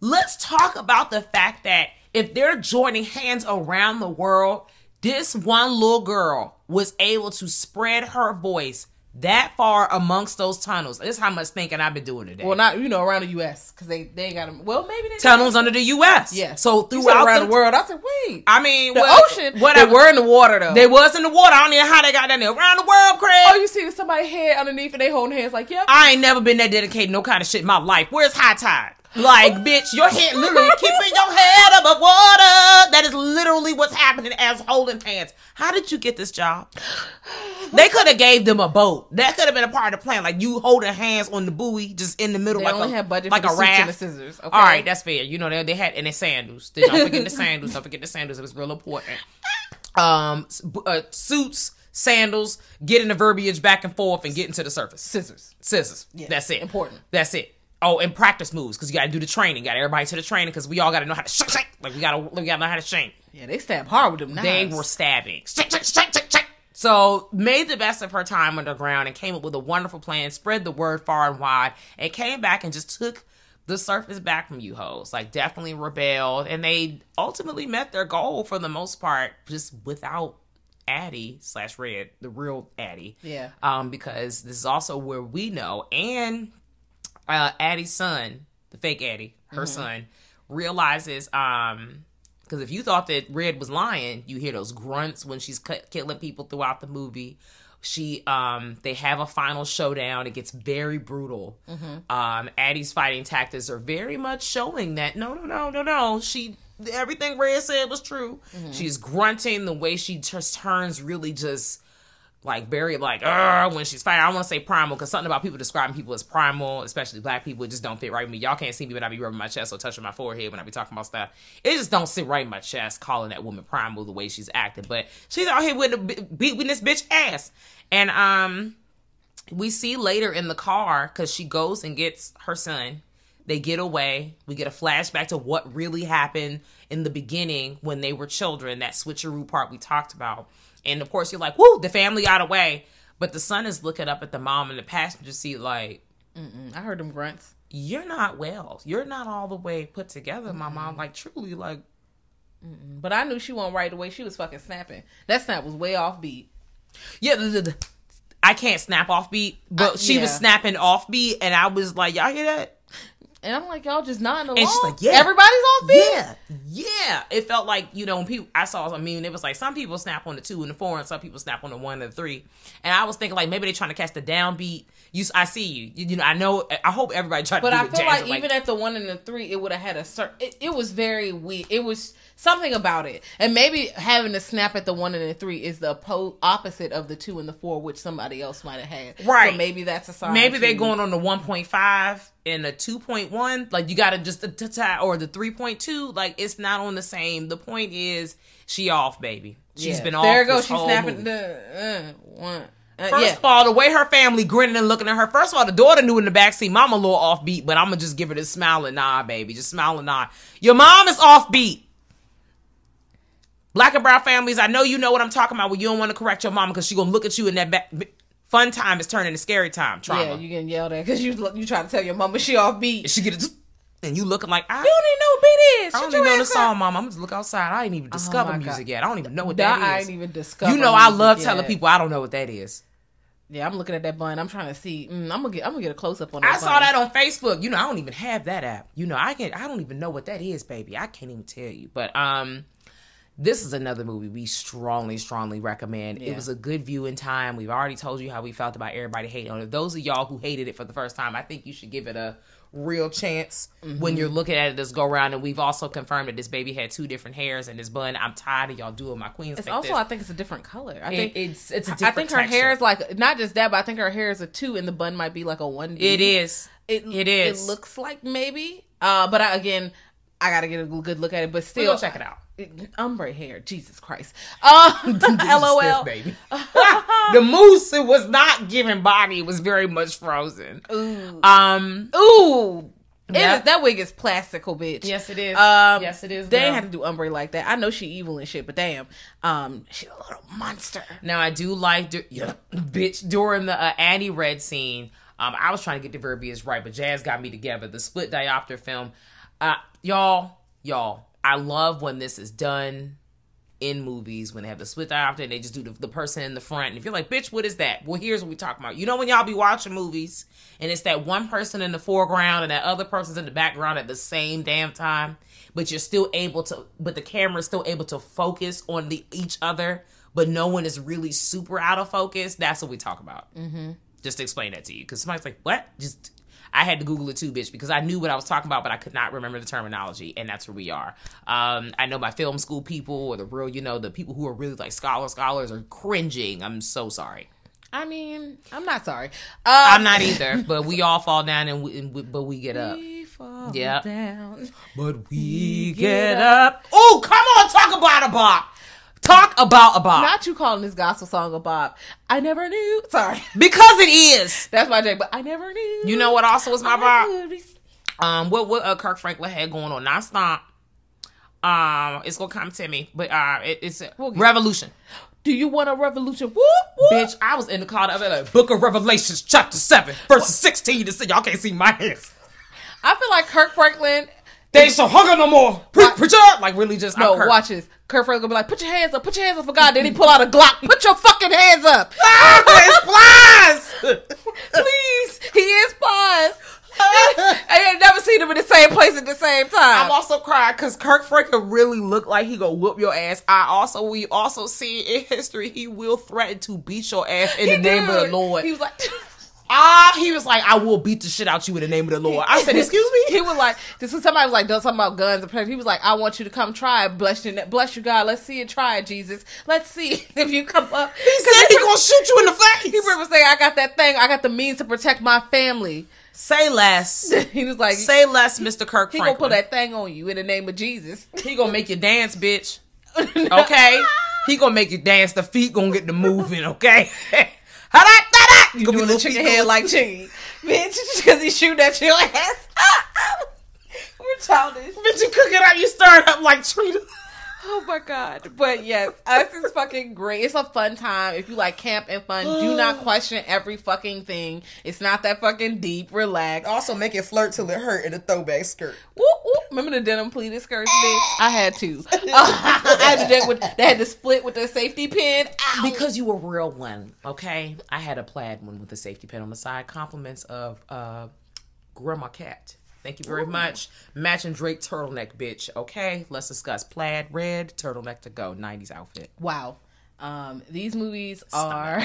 Let's talk about the fact that if they're joining hands around the world, this one little girl was able to spread her voice that far amongst those tunnels. This is how much thinking I've been doing today. Well, not, you know, around the U.S. because they got them. Well, maybe they tunnels under the U.S. Yeah. So throughout around the world, I said, wait. I mean, the ocean. They were in the water though. They was in the water. I don't even know how they got down there. Around the world, Craig. Oh, you see somebody's head underneath and they holding hands like, yep. I ain't never been that dedicated to no kind of shit in my life. Where's high tide? Like, bitch, your head literally keeping your head above water. That is literally what's happening as holding hands. How did you get this job? They could have gave them a boat. That could have been a part of the plan. Like, you holding hands on the buoy just in the middle, they like only had budget like for the a raft. And the scissors. Okay. All right, that's fair. You know, they had, and the sandals. Don't forget the sandals. Don't forget the sandals. It was real important. Suits. Sandals, getting the verbiage back and forth and getting to the surface. Scissors. Yes. That's it. Important. That's it. Oh, and practice moves, because you got to do the training. Got everybody to the training, because we all got to know how to shake. Like, we got to know how to shake. Yeah, they stab hard with them knives. They were stabbing. Shake. So, made the best of her time underground and came up with a wonderful plan, spread the word far and wide, and came back and just took the surface back from you hoes. Like, definitely rebelled, and they ultimately met their goal for the most part, just without Addie / Red, the real Addie. Yeah. Because this is also where we know, and Addie's son, the fake Addie, her son, realizes, because if you thought that Red was lying, you hear those grunts when she's killing people throughout the movie. They have a final showdown. It gets very brutal. Mm-hmm. Addie's fighting tactics are very much showing that no. Everything Red said was true. Mm-hmm. She's grunting the way she just turns really just like very like when she's fighting. I don't want to say primal, because something about people describing people as primal, especially black people, it just don't fit right with me. Y'all can't see me, but I be rubbing my chest or touching my forehead when I be talking about stuff. It just don't sit right in my chest calling that woman primal the way she's acting. But she's out here beating this bitch ass. And we see later in the car, because she goes and gets her son. They get away. We get a flashback to what really happened in the beginning when they were children, that switcheroo part we talked about. And, of course, you're like, woo, the family got away. But the son is looking up at the mom in the passenger seat like, I heard them grunts. You're not well. You're not all the way put together, my mom. Like, truly, like. Mm-mm. But I knew she wasn't right away. She was fucking snapping. That snap was way off beat. Yeah, I can't snap off beat. But she was snapping off beat. And I was like, y'all hear that? And I'm like, y'all just nodding along. And she's like, yeah. Everybody's off beat? Yeah. It felt like, you know, when people, I saw, I mean, it was like some people snap on the 2 and the 4 and some people snap on the 1 and the 3. And I was thinking like, maybe they're trying to catch the downbeat. I see you. You know, I know, I hope everybody tried to do the jazz. But I feel like even at the 1 and the 3, it would have had a certain, it was very weak. It was something about it. And maybe having to snap at the 1 and the 3 is the opposite of the 2 and the 4, which somebody else might have had. Right. So maybe that's a sign. Maybe they're going on the 1.5. In the 2.1, like you gotta just or the 3.2, like it's not on the same. The point is, she off, baby. She's been off. There it goes. She's snapping the one. First of all, the way her family grinning and looking at her. First of all, the daughter knew in the backseat, mom a little offbeat, but I'm gonna just give her this smile and nod, baby. Just smile and nod. Your mom is offbeat. Black and brown families, I know you know what I'm talking about. When you don't want to correct your mom because she gonna look at you in that back. Fun time is turning to scary time. Trauma. Yeah, you getting yelled at because you try to tell your mama she off beat. She get it, and you looking like you don't even know what beat is. I don't even know the song, mama. I'm just look outside. I ain't even discover music yet. I don't even know what that is. I ain't even discover. You know, I love telling people I don't know what that is. Yeah, I'm looking at that bun. I'm trying to see. I'm gonna get a close up on that. I saw that on Facebook. You know, I don't even have that app. You know, I don't even know what that is, baby. I can't even tell you. But this is another movie we strongly, strongly recommend. Yeah. It was a good viewing time. We've already told you how we felt about everybody hating on it. Those of y'all who hated it for the first time, I think you should give it a real chance when you're looking at it this go round. And we've also confirmed that this baby had two different hairs in this bun. I'm tired of y'all doing my queens. It's like also, this. I think it's a different color. I think it's a different I think her texture. Hair is like, not just that, but I think her hair is a 2 and the bun might be like a 1B. It is. It looks like maybe. But I got to get a good look at it, but still. We'll check it out. Ombre hair. Jesus Christ. LOL. Baby. The mousse, it was not giving body. It was very much frozen. Ooh. It is, that wig is plastical, bitch. Yes, it is. Yes, it is. They ain't have to do ombre like that. I know she evil and shit, but damn. She's a little monster. Now, I do like, bitch, during the Annie Red scene, I was trying to get the verbiage right, but Jazz got me together. The split diopter film. Y'all, I love when this is done in movies, when they have the split diopter and they just do the person in the front. And if you're like, bitch, what is that? Well, here's what we talk about. You know when y'all be watching movies and it's that one person in the foreground and that other person's in the background at the same damn time, but you're still able to, but the camera's still able to focus on each other, but no one is really super out of focus. That's what we talk about. Mm-hmm. Just to explain that to you. Because somebody's like, what? I had to Google it too, bitch, because I knew what I was talking about, but I could not remember the terminology, and that's where we are. I know my film school people or the real, the people who are really like scholars are cringing. I'm so sorry. I mean, I'm not sorry. I'm not either, but we all fall down, but we get up. We fall down. But we get up. Oh, come on, talk about a bop. Talk about a bop. Not you calling this gospel song a bop. I never knew. Sorry. Because it is. That's my joke, but I never knew. You know what also was my bop? What Kirk Franklin had going on? Nonstop. It's going to come to me, but it's a revolution. Do you want a revolution? Whoop, whoop. Bitch, I was in the car the other day. Book of Revelations, chapter 7, verses 16. Y'all can't see my hands. I feel like Kirk Franklin... They ain't so hungry no more. Preacher, like really just no. Watch this. Kirk Franklin gonna be like, put your hands up for God." Then he pull out a Glock. Put your fucking hands up. It's Plies. Please, he is Plies. I ain't never seen him in the same place at the same time. I'm also crying because Kirk Franklin really looked like he gonna whoop your ass. We also see in history he will threaten to beat your ass in the name of the Lord. He was like. He was like, I will beat the shit out you in the name of the Lord. I said, excuse me? He was like, somebody was like, done something about guns. And he was like, I want you to come try it. Bless you, God. Let's see it. Try it, Jesus. Let's see if you come up. He said he's going to shoot you in the face. He was saying, I got that thing. I got the means to protect my family. Say less. He was like, say less, Mr. Kirk Franklin. He going to put that thing on you in the name of Jesus. He going to make you dance, bitch. Okay? He going to make you dance. The feet going to get to moving, okay? You doing the chicken head like Chingy. Bitch, because he shooting at your ass. We're childish. Bitch, you cook it up, you stir it up like Trina. Oh my God. But yes, Us is fucking great. It's a fun time. If you like camp and fun, do not question every fucking thing. It's not that fucking deep. Relax. Also make it flirt till it hurt in a throwback skirt. Woo. Remember the denim pleated skirts, bitch? I had to. I had to do that. They had to split with the safety pin. Ow. Because you were real one, okay? I had a plaid one with a safety pin on the side. Compliments of Grandma Cat. Thank you very much. Matching Drake turtleneck, bitch. Okay, let's discuss plaid red turtleneck to go 90s outfit. Wow, these movies are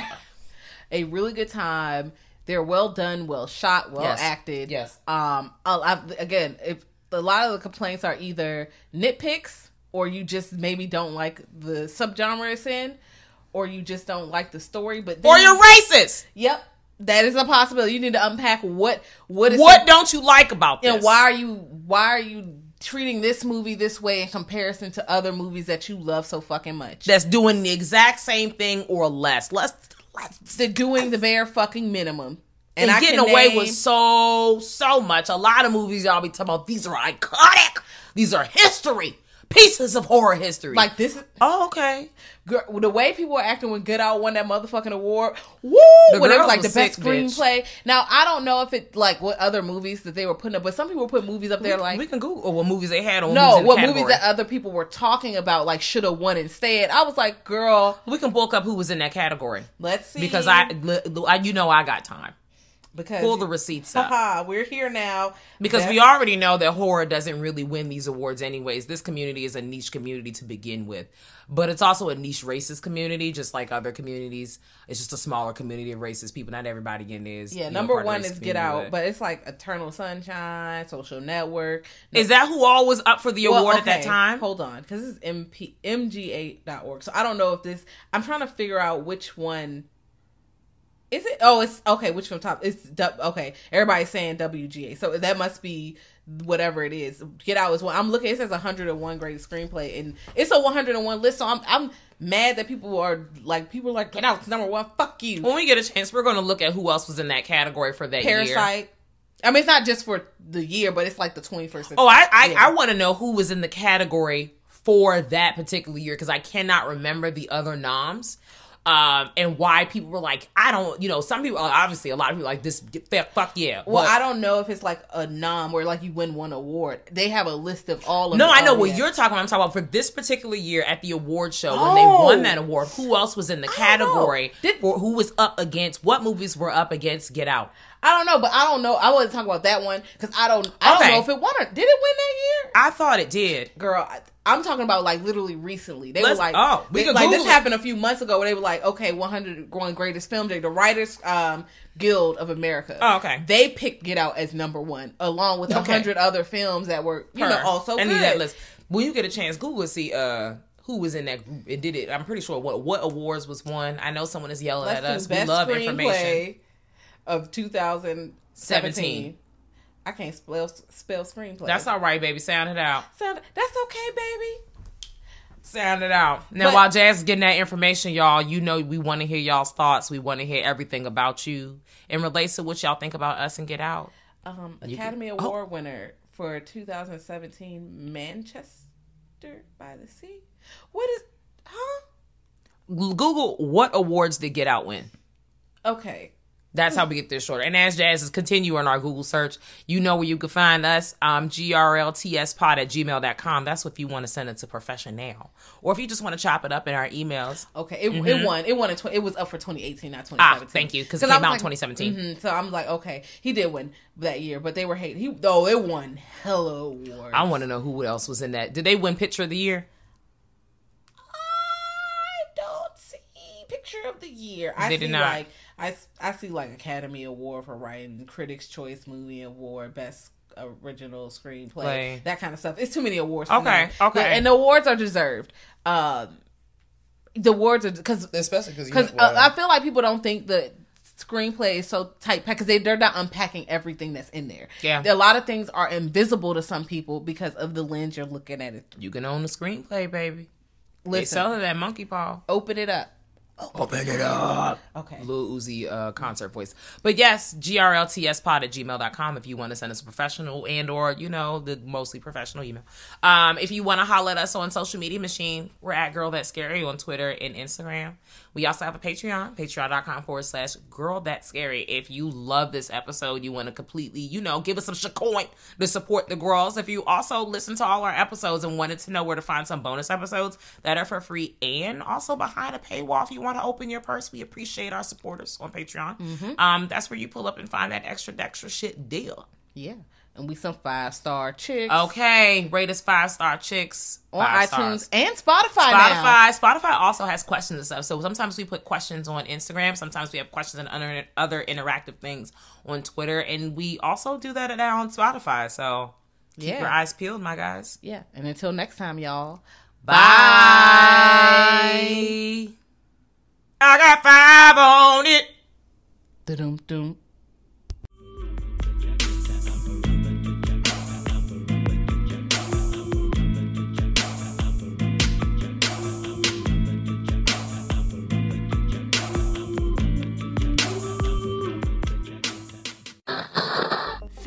a really good time. They're well done, well shot, well acted. Yes. Again, if a lot of the complaints are either nitpicks or you just maybe don't like the subgenre it's in, or you just don't like the story, but then, or you're racist. Yep. That is a possibility. You need to unpack what don't you like about this, and why are you treating this movie this way in comparison to other movies that you love so fucking much that's doing the exact same thing or less. They're doing the bare fucking minimum and I getting away with so much. A lot of movies y'all be talking about. These are iconic. These are history. Pieces of horror history. Like this is... Oh, okay. Girl, the way people were acting when Get Out won that motherfucking award. Woo! When it was like the best screenplay. Now, I don't know if it... Like, what other movies that they were putting up. But some people put movies up there like... We can Google what movies they had on. No, what movies that other people were talking about like should have won instead. I was like, girl... We can bulk up who was in that category. Let's see. Because I got time. Because pull the receipts up. We're here now. Because we already know that horror doesn't really win these awards anyways. This community is a niche community to begin with. But it's also a niche racist community, just like other communities. It's just a smaller community of racist people. Not everybody in is. Yeah, number one is Get Out. But it's like Eternal Sunshine, Social Network. Is that who all was up for the award at that time? Hold on. Because this is MGA.org. So I don't know if this... I'm trying to figure out which one... Is it? Oh, it's okay. Which from top? It's okay. Everybody's saying WGA, so that must be whatever it is. Get Out is one. I'm looking. It says 101 greatest screenplay, and it's a 101 list. So I'm mad that people are like Get Out's number one. Fuck you. When we get a chance, we're going to look at who else was in that category for that year. Parasite. I mean, it's not just for the year, but it's like the 21st. Oh, I want to know who was in the category for that particular year because I cannot remember the other noms. And why people were like, I don't, some people, obviously a lot of people like this, fuck yeah. Well, I don't know if it's like a nom where like you win one award. They have a list of all of them. No, I know what you're talking about. I'm talking about for this particular year at the award show when they won that award, who else was in the category or who was up against, what movies were up against Get Out. I don't know, but I don't know. I wasn't talking about that one because I don't know if it won or... Did it win that year? I thought it did. Girl, I'm talking about like literally recently. They were like... Oh, this happened a few months ago where they were like, okay, 101 Greatest Film Day, the Writers Guild of America. Oh, okay. They picked Get Out as number one along with 100 other films that were, also good. I need that list. When you get a chance, Google and see... who was in that group and did it. I'm pretty sure what awards was won. I know someone is yelling at us. We love information. Of 2017. I can't spell screenplay. That's all right, baby. Sound it out. That's okay, baby. Sound it out. Now, while Jazz is getting that information, y'all, we want to hear y'all's thoughts. We want to hear everything about you and relates to what y'all think about Us and Get Out. Academy Award winner for 2017, Manchester by the Sea. What is... Huh? Google, what awards did Get Out win? Okay. That's how we get this shorter. And as Jazz is continuing our Google search, you know where you can find us, grltspod@gmail.com. That's if you want to send it to professional. Or if you just want to chop it up in our emails. Okay, it won. It won. It was up for 2018, not 2017. Ah, thank you, because it came out in 2017. Mm-hmm, so I'm like, okay, he did win that year, but they were hating. It won hella awards. I want to know who else was in that. Did they win Picture of the Year? I don't see Picture of the Year. They did not. I see like Academy Award for writing, Critics' Choice Movie Award, Best Original Screenplay, that kind of stuff. It's too many awards. Okay. Yeah, and the awards are deserved. The awards are because I feel like people don't think the screenplay is so tight because they're not unpacking everything that's in there. Yeah, a lot of things are invisible to some people because of the lens you're looking at it through. You can own the screenplay, baby. Listen, they selling that monkey paw. Open it up. Open it up. Okay. Lil Uzi concert voice. But yes, grltspod@gmail.com if you want to send us a professional and or, the mostly professional email. If you want to holler at us on social media machine, we're at Girl That's Scary on Twitter and Instagram. We also have a Patreon, patreon.com/Girl That's Scary. If you love this episode, you want to completely, give us some shacoin to support the girls. If you also listen to all our episodes and wanted to know where to find some bonus episodes that are for free and also behind a paywall if you want to open your purse, we appreciate our supporters on Patreon. That's where you pull up and find that extra shit deal. Yeah. And we some 5-star chicks. Okay. Rate us 5-star chicks. On iTunes and Spotify now. Spotify also has questions and stuff. So sometimes we put questions on Instagram. Sometimes we have questions and other interactive things on Twitter. And we also do that now on Spotify. So keep your eyes peeled, my guys. Yeah. And until next time, y'all. Bye. I got 5 on it. Da-dum-dum.